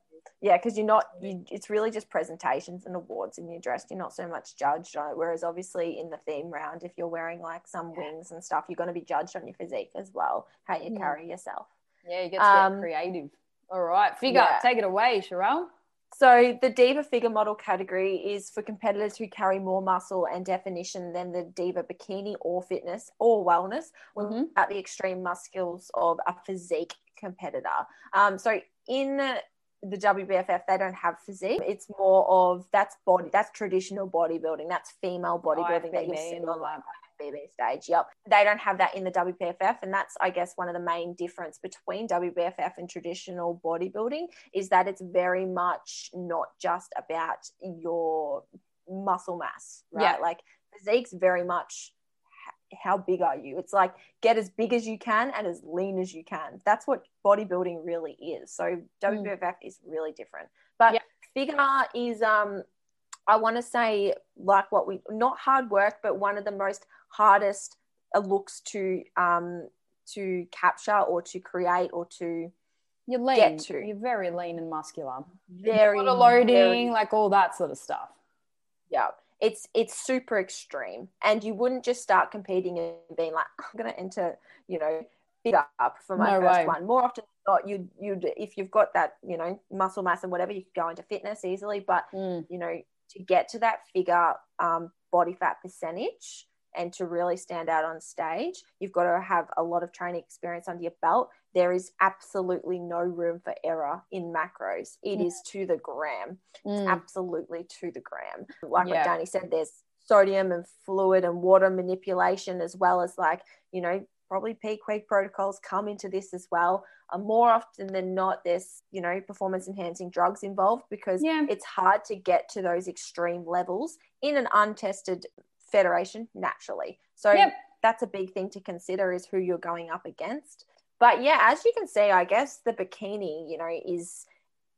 Yeah, because you're not, you, it's really just presentations and awards in your dress. You're not so much judged on it. Whereas obviously in the theme round, if you're wearing like some yeah. wings and stuff, you're going to be judged on your physique as well, how you yeah. carry yourself. Yeah, you get to um, get creative. All right, figure, yeah. take it away, Sherelle. So the diva figure model category is for competitors who carry more muscle and definition than the diva bikini or fitness or wellness mm-hmm. without the extreme muscles of a physique competitor. Um, so in the the W B F F, they don't have physique. It's more of that's body, that's traditional bodybuilding, that's female bodybuilding that you'll see on like I F B B stage. Yep, they don't have that in the W B F F, and that's I guess one of the main difference between W B F F and traditional bodybuilding is that it's very much not just about your muscle mass, right? Yeah. Like physique's very much how big are you? It's like get as big as you can and as lean as you can. That's what bodybuilding really is. So W B F F mm. is really different. But yeah. figure is, um, I want to say like what we, not hard work, but one of the most hardest looks to um, to capture or to create or to You're lean. get to. You're very lean and muscular. Very. Water loading, very, like all that sort of stuff. Yeah. It's it's super extreme, and you wouldn't just start competing and being like, I'm going to enter, you know, figure up for my no first way. one. More often than not, you'd, you'd, if you've got that, you know, muscle mass and whatever, you could go into fitness easily. But, mm. you know, to get to that figure um, body fat percentage and to really stand out on stage, you've got to have a lot of training experience under your belt. There is absolutely no room for error in macros. It mm. is to the gram. Mm. It's absolutely to the gram. Like yeah. what Danny said, there's sodium and fluid and water manipulation as well as like, you know, probably peak week protocols come into this as well. Uh, more often than not, there's, you know, performance enhancing drugs involved because yeah. it's hard to get to those extreme levels in an untested federation naturally. So yep. that's a big thing to consider is who you're going up against. But yeah, as you can see, I guess the bikini, you know, is,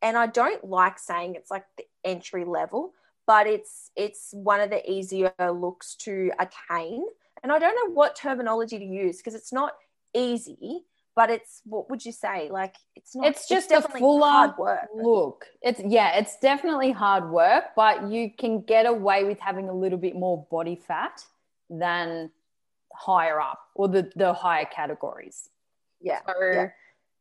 and I don't like saying it's like the entry level, but it's it's one of the easier looks to attain. And I don't know what terminology to use because it's not easy, but it's, what would you say? Like it's not, it's just it's a fuller hard work. Look, it's, yeah, it's definitely hard work, but you can get away with having a little bit more body fat than higher up or the, the higher categories. Yeah. So, yeah.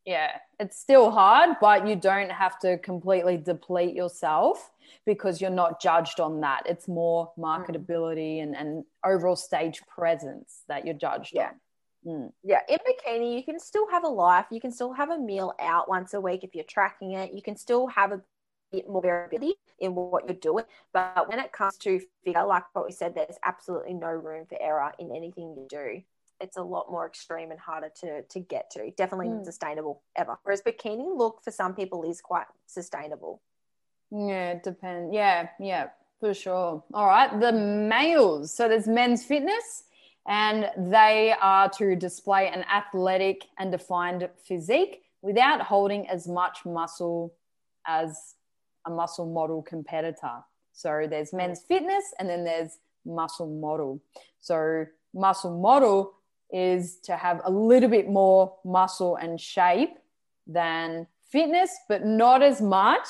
yeah, it's still hard, but you don't have to completely deplete yourself because you're not judged on that. It's more marketability mm. and, and overall stage presence that you're judged yeah. on. Mm. Yeah. In bikini, you can still have a life. You can still have a meal out once a week if you're tracking it. You can still have a bit more variability in what you're doing. But when it comes to figure, like what we said, there's absolutely no room for error in anything you do. It's a lot more extreme and harder to to get to. Definitely not mm. sustainable ever. Whereas bikini look for some people is quite sustainable. Yeah, it depends. Yeah, yeah, for sure. All right, the males. So there's men's fitness, and they are to display an athletic and defined physique without holding as much muscle as a muscle model competitor. So there's men's fitness and then there's muscle model. So muscle model is to have a little bit more muscle and shape than fitness, but not as much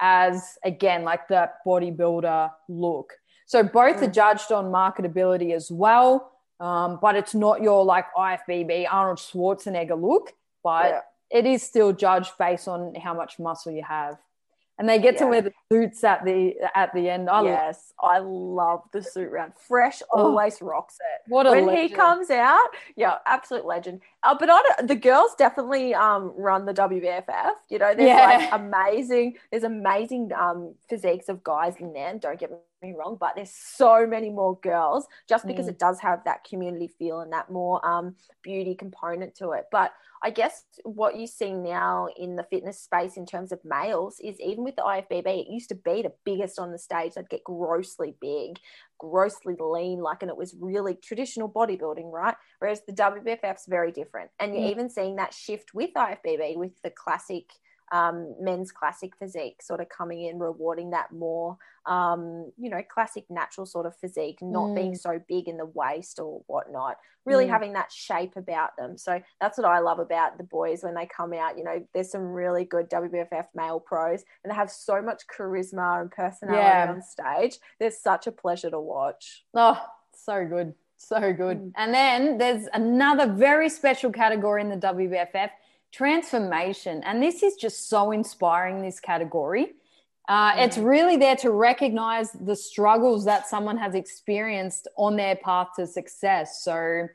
as, again, like that bodybuilder look. So both mm. are judged on marketability as well, um, but it's not your like I F B B Arnold Schwarzenegger look, but yeah. it is still judged based on how much muscle you have. And they get yeah. to wear the suits at the at the end. I yes, love I love the suit round. Fresh always oh, rocks it. What a when legend. He comes out, yeah, absolute legend. Uh, but I the girls definitely um, run the W B F F. You know, there's yeah. like amazing. There's amazing um, physiques of guys in there. Don't get me wrong, but there's so many more girls just because mm. it does have that community feel and that more um, beauty component to it. But I guess what you see now in the fitness space in terms of males is even with the I F B B, it used to be the biggest on the stage. They'd get grossly big, grossly lean, like, and it was really traditional bodybuilding, right? Whereas the W B F F's very different. And you're mm. even seeing that shift with I F B B, with the classic um, men's classic physique sort of coming in, rewarding that more, um, you know, classic natural sort of physique, not mm. being so big in the waist or whatnot, really mm. having that shape about them. So that's what I love about the boys when they come out. You know, there's some really good W B F F male pros and they have so much charisma and personality yeah. on stage. They're such a pleasure to watch. Oh, so good. So good. Mm. And then there's another very special category in the W B F F, transformation, and this is just so inspiring, this category. Uh, mm. It's really there to recognize the struggles that someone has experienced on their path to success. So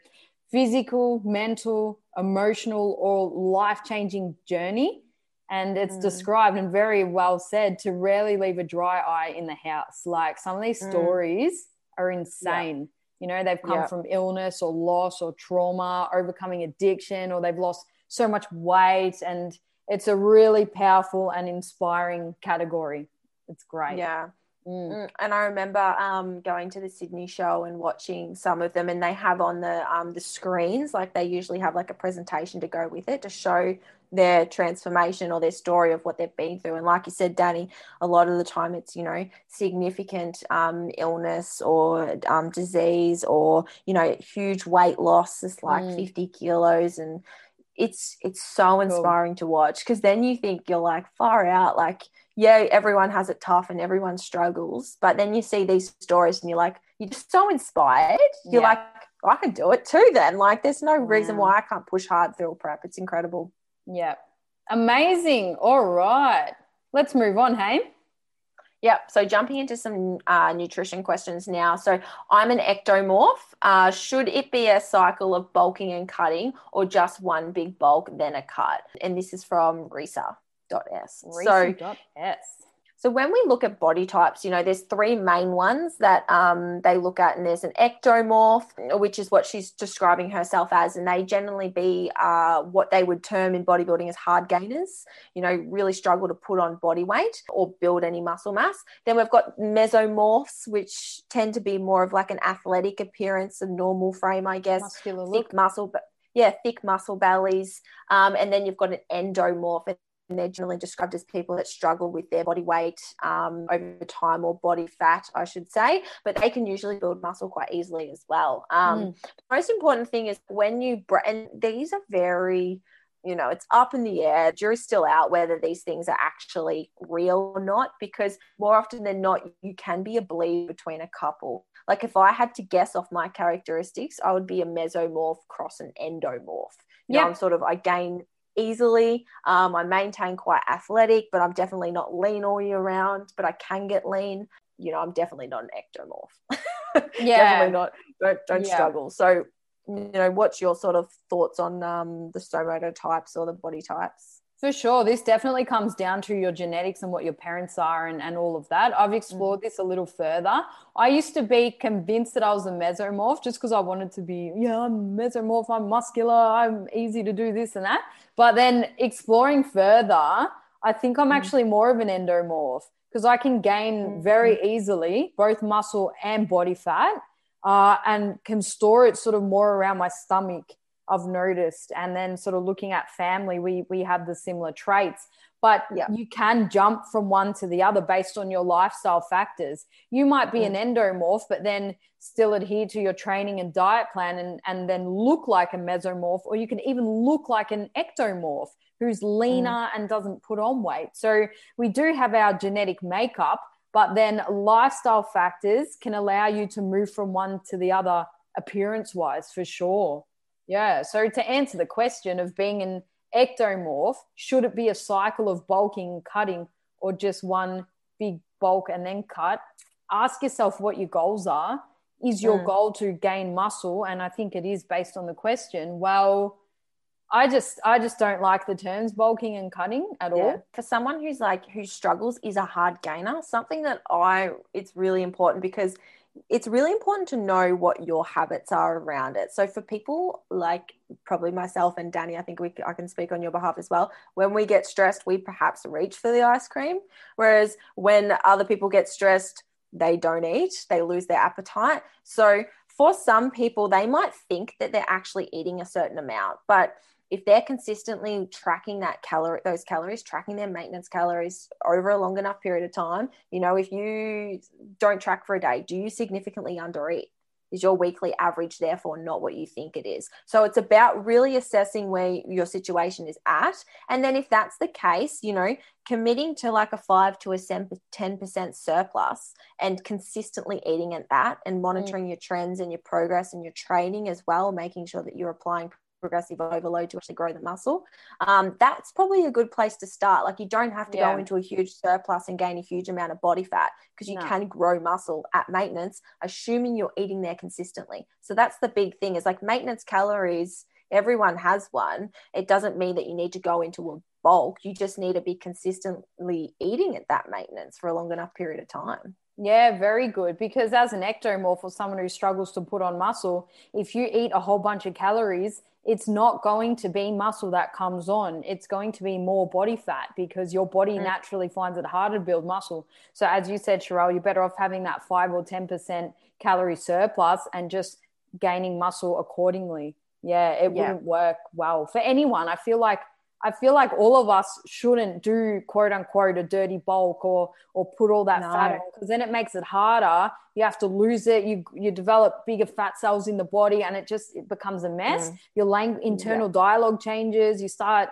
physical, mental, emotional, or life-changing journey, and it's mm. described and very well said to rarely leave a dry eye in the house. Like, some of these mm. stories are insane. Yep. You know, they've come yep. from illness or loss or trauma, overcoming addiction, or they've lost so much weight, and it's a really powerful and inspiring category. It's great. Yeah. Mm. And I remember um, going to the Sydney show and watching some of them, and they have on the um, the screens, like, they usually have like a presentation to go with it to show their transformation or their story of what they've been through. And like you said, Danny, a lot of the time it's, you know, significant um, illness or um, disease, or, you know, huge weight loss. It's like mm. fifty kilos, and it's it's so inspiring cool. to watch, because then you think, you're like, far out, like, yeah, everyone has it tough and everyone struggles, but then you see these stories and you're like, you're just so inspired. You're yeah. like, I can do it too then. Like, there's no reason yeah. why I can't push hard through prep. It's incredible. Yeah. Amazing. All right. Let's move on, hey? Yep. So jumping into some uh, nutrition questions now. So I'm an ectomorph. Uh, should it be a cycle of bulking and cutting, or just one big bulk, then a cut? And this is from Risa dot S. Risa dot S. So when we look at body types, you know, there's three main ones that um, they look at, and there's an ectomorph, which is what she's describing herself as, and they generally be uh, what they would term in bodybuilding as hard gainers, you know, really struggle to put on body weight or build any muscle mass. Then we've got mesomorphs, which tend to be more of like an athletic appearance, a normal frame, I guess, muscular look. Thick muscle, yeah, thick muscle bellies. Um, and then you've got an endomorph, and they're generally described as people that struggle with their body weight um, over time, or body fat, I should say, but they can usually build muscle quite easily as well. Um, mm. The most important thing is when you – and these are very – you know, it's up in the air. Jury's still out whether these things are actually real or not, because more often than not, you can be a bleed between a couple. Like, if I had to guess off my characteristics, I would be a mesomorph cross an endomorph. You yeah. know, I'm sort of – I gain – easily. Um, I maintain quite athletic, but I'm definitely not lean all year round, but I can get lean. You know, I'm definitely not an ectomorph. Yeah. Definitely not. Don't, don't yeah. struggle. So, you know, what's your sort of thoughts on um, the somatotypes or the body types? For sure. This definitely comes down to your genetics and what your parents are, and, and all of that. I've explored mm. this a little further. I used to be convinced that I was a mesomorph just because I wanted to be, yeah, I'm mesomorph, I'm muscular, I'm easy to do this and that. But then exploring further, I think I'm mm. actually more of an endomorph, because I can gain mm. very easily both muscle and body fat, uh, and can store it sort of more around my stomach. I've noticed. And then sort of looking at family, we we have the similar traits. But yeah. you can jump from one to the other based on your lifestyle factors. You might be mm. an endomorph, but then still adhere to your training and diet plan and, and then look like a mesomorph, or you can even look like an ectomorph who's leaner mm. and doesn't put on weight. So we do have our genetic makeup, but then lifestyle factors can allow you to move from one to the other appearance-wise, for sure. Yeah. So to answer the question of being an ectomorph, should it be a cycle of bulking, cutting, or just one big bulk and then cut? Ask yourself what your goals are. Is your mm. goal to gain muscle? And I think it is based on the question. Well, I just I just don't like the terms bulking and cutting at yeah. all. For someone who's like who struggles is a hard gainer, something that I it's really important because it's really important to know what your habits are around it. So for people like probably myself and Danny, I think we I can speak on your behalf as well. When we get stressed, we perhaps reach for the ice cream, whereas when other people get stressed, they don't eat, they lose their appetite. So for some people, they might think that they're actually eating a certain amount, but if they're consistently tracking that calorie, those calories, tracking their maintenance calories over a long enough period of time, you know, if you don't track for a day, do you significantly undereat? Is your weekly average therefore not what you think it is? So it's about really assessing where your situation is at. And then if that's the case, you know, committing to like a five to a ten percent surplus and consistently eating at that and monitoring mm. your trends and your progress and your training as well, making sure that you're applying progressive overload to actually grow the muscle. Um, that's probably a good place to start. Like you don't have to yeah. go into a huge surplus and gain a huge amount of body fat because you no. can grow muscle at maintenance, assuming you're eating there consistently. So that's the big thing is like maintenance calories, everyone has one. It doesn't mean that you need to go into a bulk. You just need to be consistently eating at that maintenance for a long enough period of time. Yeah, very good. Because as an ectomorph or someone who struggles to put on muscle, if you eat a whole bunch of calories, it's not going to be muscle that comes on. It's going to be more body fat because your body mm. naturally finds it harder to build muscle. So as you said, Sherelle, you're better off having that five or ten percent calorie surplus and just gaining muscle accordingly. Yeah, it yeah. wouldn't work well for anyone. I feel like I feel like all of us shouldn't do quote unquote a dirty bulk or or put all that no. fat on because then it makes it harder. You have to lose it. You you develop bigger fat cells in the body and it just it becomes a mess. Mm. Your lang- internal yeah. dialogue changes. You start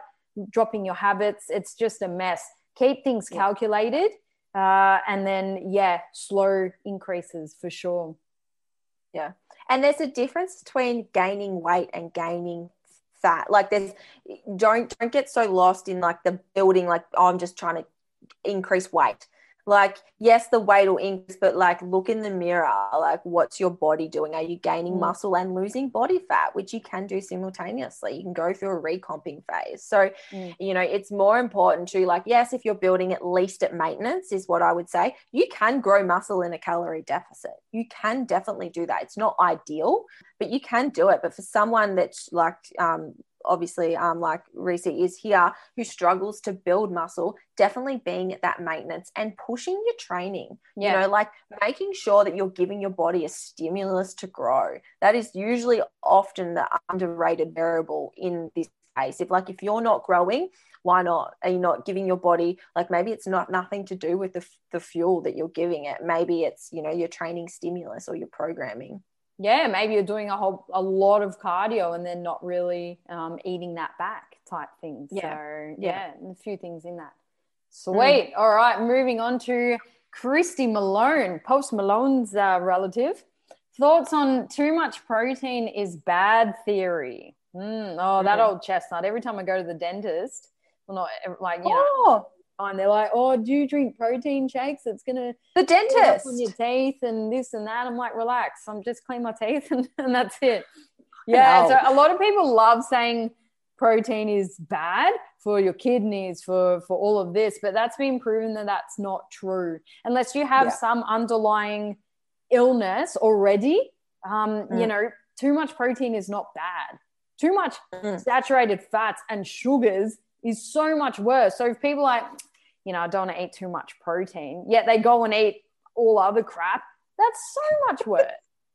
dropping your habits. It's just a mess. Keep things yeah. calculated uh, and then, yeah, slow increases for sure. Yeah. And there's a difference between gaining weight and gaining fat. Like there's don't don't get so lost in like the building like oh, I'm just trying to increase weight. Like yes, the weight will increase, but like look in the mirror. Like what's your body doing? Are you gaining muscle and losing body fat, which you can do simultaneously? You can go through a recomping phase. So mm. you know it's more important to like yes, if you're building at least at maintenance is what I would say. You can grow muscle in a calorie deficit. You can definitely do that. It's not ideal, but you can do it. But for someone that's like um, obviously um, like Reese is here who struggles to build muscle, definitely being at that maintenance and pushing your training, yeah. you know, like making sure that you're giving your body a stimulus to grow. That is usually often the underrated variable in this case. If like, if you're not growing, why not? Are you not giving your body, like maybe it's not nothing to do with the, the fuel that you're giving it. Maybe it's, you know, your training stimulus or your programming. Yeah, maybe you're doing a whole a lot of cardio and then not really um, eating that back type things. Yeah. So, yeah, yeah, a few things in that. Sweet. Mm. All right, moving on to Christy Malone, Post Malone's uh, relative. Thoughts on too much protein is bad theory. Mm, oh, that mm. old chestnut. Every time I go to the dentist, well, not like, you oh. know, and they're like, oh, do you drink protein shakes? It's going to... The dentist. On your teeth and this and that. I'm like, relax. I'm just clean my teeth and, and that's it. Yeah, so a lot of people love saying protein is bad for your kidneys, for, for all of this, but that's been proven that that's not true. Unless you have yeah. some underlying illness already, um, mm. you know, too much protein is not bad. Too much mm. saturated fats and sugars is so much worse. So if people are like, you know, I don't want to eat too much protein, yet they go and eat all other crap, that's so much worse.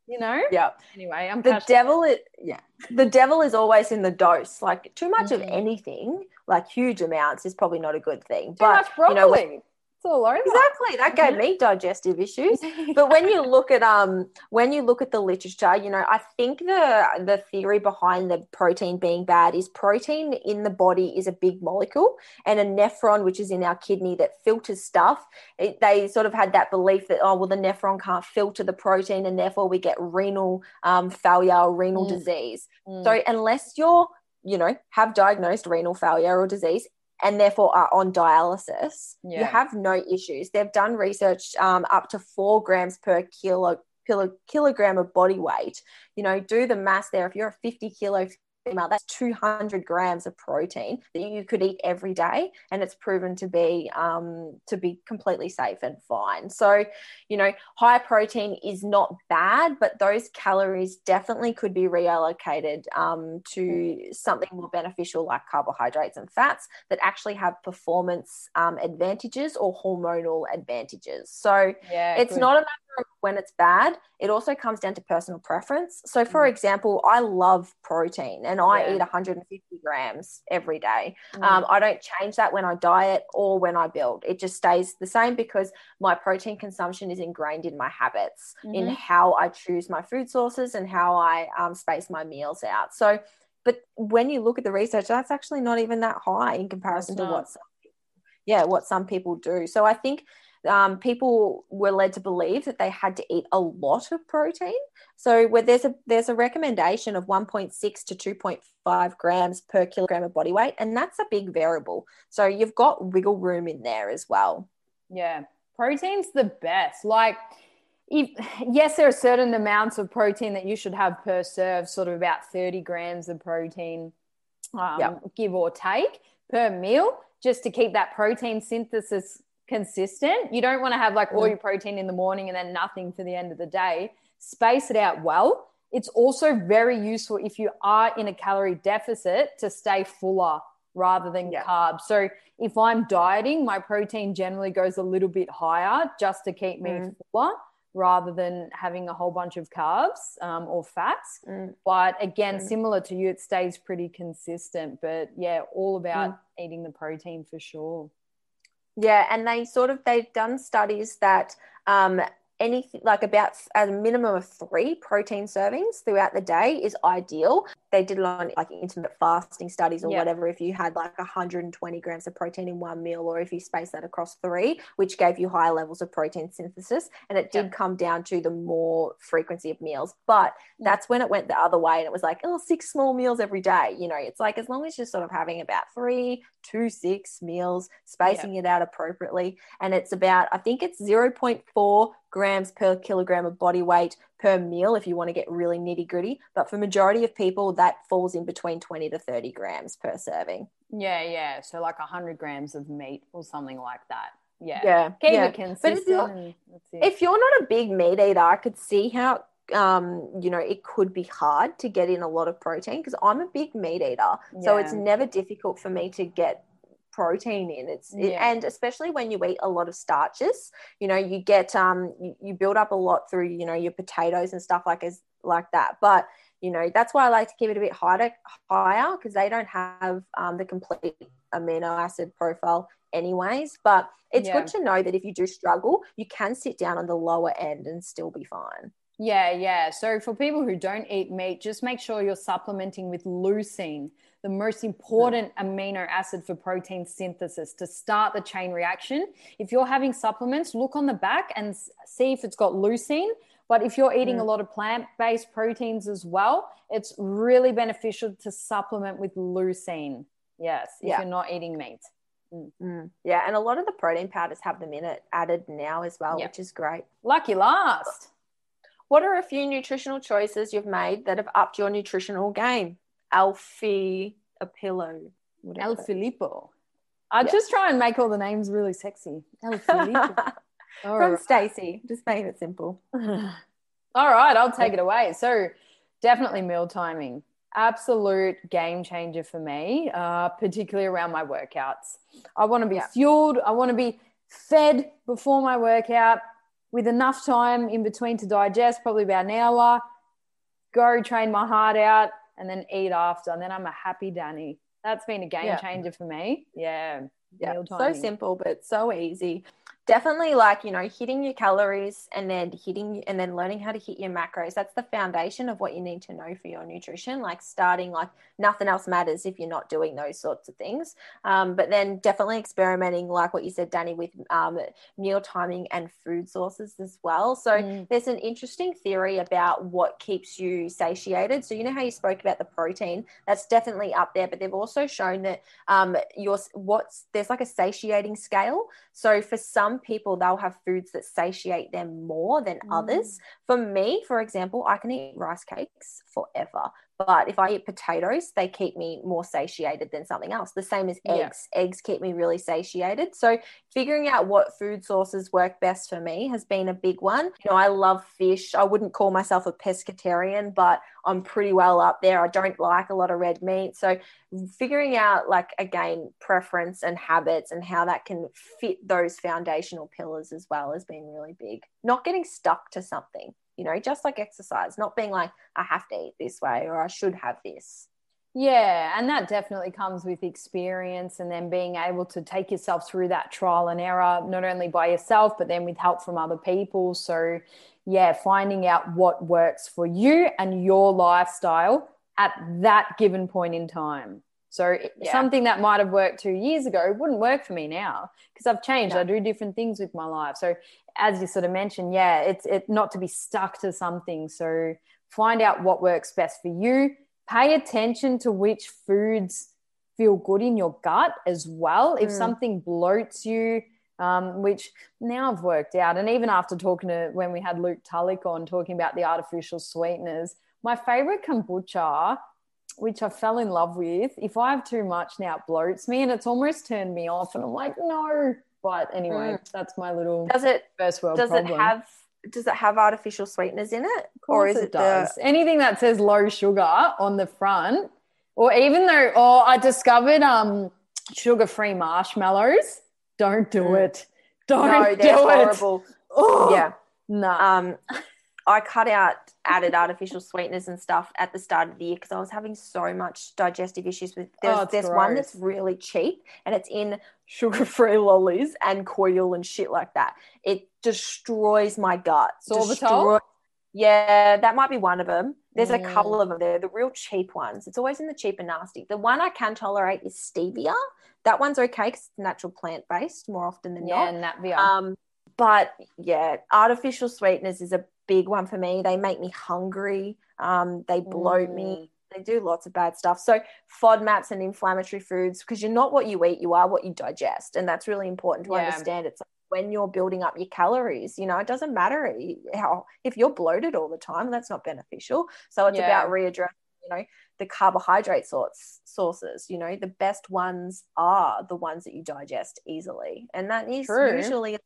you know? Yeah. Anyway, I'm the devil is, yeah. The devil is always in the dose. Like too much mm-hmm. of anything, like huge amounts, is probably not a good thing. Too but much broccoli. You know, when, it's all over. Exactly. That gave me digestive issues. But when you look at um, when you look at the literature, you know, I think the the theory behind the protein being bad is protein in the body is a big molecule, and a nephron, which is in our kidney, that filters stuff. It, they sort of had that belief that, oh, well, the nephron can't filter the protein, and therefore we get renal um, failure or renal mm. disease. Mm. So unless you're, you know, have diagnosed renal failure or disease, and therefore are on dialysis, yeah. you have no issues. They've done research um, up to four grams per kilo, kilo, kilogram of body weight. You know, do the math there. If you're a fifty kilo female, that's two hundred grams of protein that you could eat every day, and it's proven to be um, to be completely safe and fine. So, you know, high protein is not bad, but those calories definitely could be reallocated um, to something more beneficial like carbohydrates and fats that actually have performance um, advantages or hormonal advantages. So yeah, it's good. Not a matter of when it's bad. It also comes down to personal preference. So for mm. example, I love protein and I yeah. eat one hundred fifty grams every day. Mm. Um, I don't change that when I diet or when I build. It just stays the same because my protein consumption is ingrained in my habits, mm-hmm. in how I choose my food sources and how I um, space my meals out. So, but when you look at the research, that's actually not even that high in comparison to what some, yeah, what some people do. So I think Um, people were led to believe that they had to eat a lot of protein. So where there's a there's a recommendation of one point six to two point five grams per kilogram of body weight, and that's a big variable. So you've got wiggle room in there as well. Yeah, protein's the best. Like, if, yes, there are certain amounts of protein that you should have per serve, sort of about thirty grams of protein, um, yep. give or take, per meal, just to keep that protein synthesis consistent. You don't want to have like all your protein in the morning and then nothing for the end of the day. Space it out well. It's also very useful if you are in a calorie deficit to stay fuller rather than yeah. carbs. So if I'm dieting, my protein generally goes a little bit higher just to keep me mm. fuller rather than having a whole bunch of carbs um, or fats. Mm. But again, mm. similar to you, it stays pretty consistent. But yeah, all about mm. eating the protein for sure. Yeah, and they sort of, they've done studies that um, anything like about a minimum of three protein servings throughout the day is ideal. They did it on like intermittent fasting studies or yeah. whatever, if you had like one hundred twenty grams of protein in one meal or if you spaced that across three, which gave you higher levels of protein synthesis. And it did yeah. come down to the more frequency of meals. But that's when it went the other way and it was like, oh, six small meals every day. You know, it's like as long as you're sort of having about three, two, six meals, spacing yeah. it out appropriately. And it's about, I think it's zero point four grams per kilogram of body weight per meal if you want to get really nitty gritty. But for majority of people, that falls in between twenty to thirty grams per serving. Yeah, yeah. So like one hundred grams of meat or something like that. Yeah. Yeah. Keep yeah. it consistent. If you're, if you're not a big meat eater, I could see how, um, you know, it could be hard to get in a lot of protein because I'm a big meat eater. Yeah. So it's never difficult for me to get protein in it's yeah. it, and especially when you eat a lot of starches, you know, you get um you, you build up a lot through, you know, your potatoes and stuff like as like that. But you know, that's why I like to keep it a bit higher higher because they don't have um the complete amino acid profile anyways. But it's yeah. good to know that if you do struggle, you can sit down on the lower end and still be fine. Yeah, yeah. So for people who don't eat meat, just make sure you're supplementing with leucine, the most important mm. amino acid for protein synthesis to start the chain reaction. If you're having supplements, look on the back and see if it's got leucine. But if you're eating mm. a lot of plant-based proteins as well, it's really beneficial to supplement with leucine. Yes, if yeah. you're not eating meat. Mm. Yeah, and a lot of the protein powders have them in it added now as well, yep. which is great. Lucky last. What are a few nutritional choices you've made that have upped your nutritional game? Alfie Apillo. El Filippo. I yeah. just try and make all the names really sexy. El Filippo. From right. Stacey. Just make it simple. All right, I'll take it away. So definitely meal timing. Absolute game changer for me, uh, particularly around my workouts. I want to be yeah. fueled. I want to be fed before my workout. with enough time in between to digest, probably about an hour, go train my heart out, and then eat after. And then I'm a happy Danny. That's been a game yeah. changer for me. Yeah. Yeah. So simple, but so easy. Definitely, like, you know, hitting your calories and then hitting and then learning how to hit your macros. That's the foundation of what you need to know for your nutrition, like starting, like nothing else matters if you're not doing those sorts of things. Um, but then definitely experimenting, like what you said, Danny, with um, meal timing and food sources as well. So mm. there's an interesting theory about what keeps you satiated. So you know how you spoke about the protein? That's definitely up there, but they've also shown that um, your what's there's like a satiating scale. So for some people, they'll have foods that satiate them more than mm. others. For me, for example, I can eat rice cakes forever, but if I eat potatoes, they keep me more satiated than something else. The same as eggs. Yeah. Eggs keep me really satiated. So figuring out what food sources work best for me has been a big one. You know, I love fish. I wouldn't call myself a pescatarian, but I'm pretty well up there. I don't like a lot of red meat. So figuring out, like, again, preference and habits and how that can fit those foundational pillars as well has been really big. Not getting stuck to something. You know, just like exercise, not being like, I have to eat this way or I should have this. Yeah, and that definitely comes with experience and then being able to take yourself through that trial and error, not only by yourself, but then with help from other people. So, yeah, finding out what works for you and your lifestyle at that given point in time. So yeah. something that might have worked two years ago wouldn't work for me now because I've changed. No. I do different things with my life. So as you sort of mentioned, yeah, it's it not to be stuck to something. So find out what works best for you. Pay attention to which foods feel good in your gut as well. If mm. something bloats you, um, which now I've worked out, and even after talking to when we had Luke Tulloch on talking about the artificial sweeteners, my favorite kombucha, which I fell in love with, if I have too much now, it bloats me and it's almost turned me off and I'm like, no. But anyway, mm. that's my little does it, first world does problem. It have, does it have artificial sweeteners in it? Of course or is it, it does. The... Anything that says low sugar on the front, or even though, oh, I discovered um, sugar-free marshmallows. Don't do mm. it. Don't no, do horrible. It. Oh, yeah. No. Um, I cut out added artificial sweeteners and stuff at the start of the year because I was having so much digestive issues with there's, oh, there's one that's really cheap and it's in sugar-free lollies and cordial and shit like that. It destroys my gut. Sorbitol? Yeah, that might be one of them. There's mm. a couple of them. They're the real cheap ones. It's always in the cheap and nasty. The one I can tolerate is stevia. That one's okay because it's natural plant-based more often than yeah, not. Yeah, Natvia. Um, but, yeah, artificial sweeteners is a big one for me. They make me hungry. Um, they bloat mm. me. They do lots of bad stuff. So FODMAPs and inflammatory foods, because you're not what you eat, you are what you digest. And that's really important to yeah. understand. It's like when you're building up your calories, you know, it doesn't matter how, if you're bloated all the time, that's not beneficial. So it's yeah. about readdressing, you know, the carbohydrate sorts, sources, you know, the best ones are the ones that you digest easily. And that is True. usually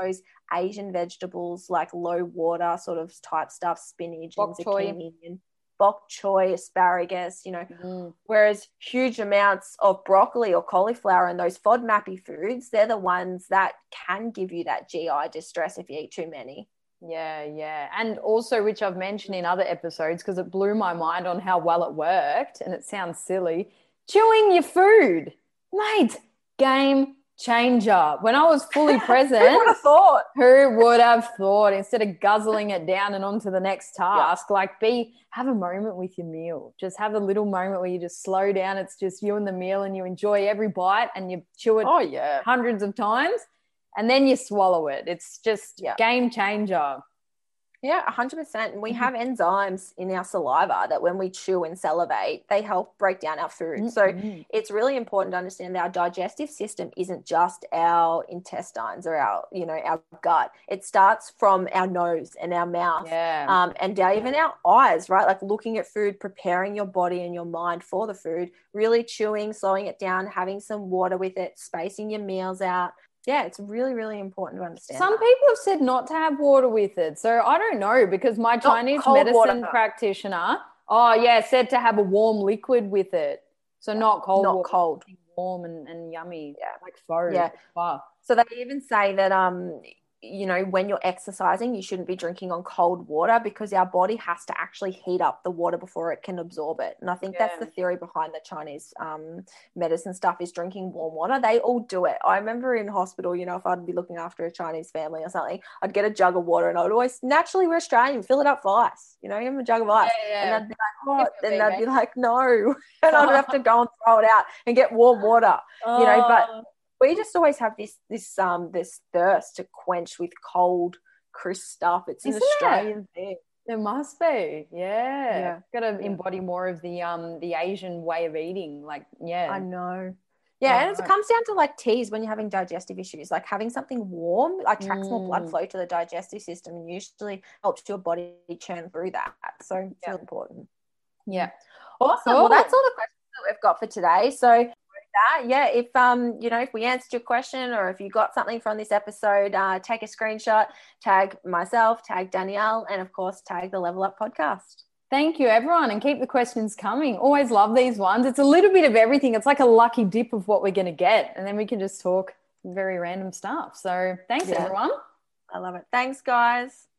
those Asian vegetables, like low water sort of type stuff, spinach bok and zucchini and bok choy, asparagus, you know, mm. whereas huge amounts of broccoli or cauliflower and those FODMAPy foods, they're the ones that can give you that G I distress if you eat too many. Yeah, yeah. And also, which I've mentioned in other episodes because it blew my mind on how well it worked, and it sounds silly, chewing your food. Mate, game changer. When I was fully present, who would have thought? Who would have thought? Instead of guzzling it down and on to the next task, yeah. like be have a moment with your meal. Just have a little moment where you just slow down. It's just you and the meal, and you enjoy every bite, and you chew it oh, yeah. hundreds of times, and then you swallow it. It's just yeah. game changer. Yeah, one hundred percent. And we have enzymes in our saliva that when we chew and salivate, they help break down our food. So mm-hmm. it's really important to understand that our digestive system isn't just our intestines or our, you know, our gut. It starts from our nose and our mouth yeah. um, and our, even our eyes, right? Like looking at food, preparing your body and your mind for the food, really chewing, slowing it down, having some water with it, spacing your meals out. Yeah, it's really, really important to understand. Some that. people have said not to have water with it. So I don't know, because my Chinese oh, medicine water. practitioner, oh, yeah, said to have a warm liquid with it. So yeah, not cold Not water, cold. Warm and, and yummy, yeah. like foam. Yeah. Wow. So they even say that um, you know, when you're exercising, you shouldn't be drinking on cold water because our body has to actually heat up the water before it can absorb it. And I think yeah. that's the theory behind the Chinese um, medicine stuff, is drinking warm water. They all do it. I remember in hospital, you know, if I'd be looking after a Chinese family or something, I'd get a jug of water and I'd always, naturally we're Australian, fill it up for ice, you know, give them a jug of ice. Yeah, yeah. And I'd be like, what? And they'd be like, no. And I'd have to go and throw it out and get warm water, oh. you know, but we just always have this this um this thirst to quench with cold, crisp stuff. It's an Australian thing. It must be, yeah. yeah. Got to embody more of the um the Asian way of eating, like yeah. I know. Yeah, yeah, and it comes down to like teas when you're having digestive issues. Like having something warm attracts mm. more blood flow to the digestive system and usually helps your body churn through that. So it's yeah. important. Yeah. Awesome. Cool. Well, that's all the questions that we've got for today. So. That. Yeah, if um you know if we answered your question or if you got something from this episode, uh take a screenshot, tag myself, tag Danielle, and of course tag the Level Up Podcast. Thank you, everyone, and keep the questions coming. Always love these ones. It's a little bit of everything. It's like a lucky dip of what we're going to get, and then we can just talk very random stuff. So thanks yeah. everyone. I love it. Thanks, guys.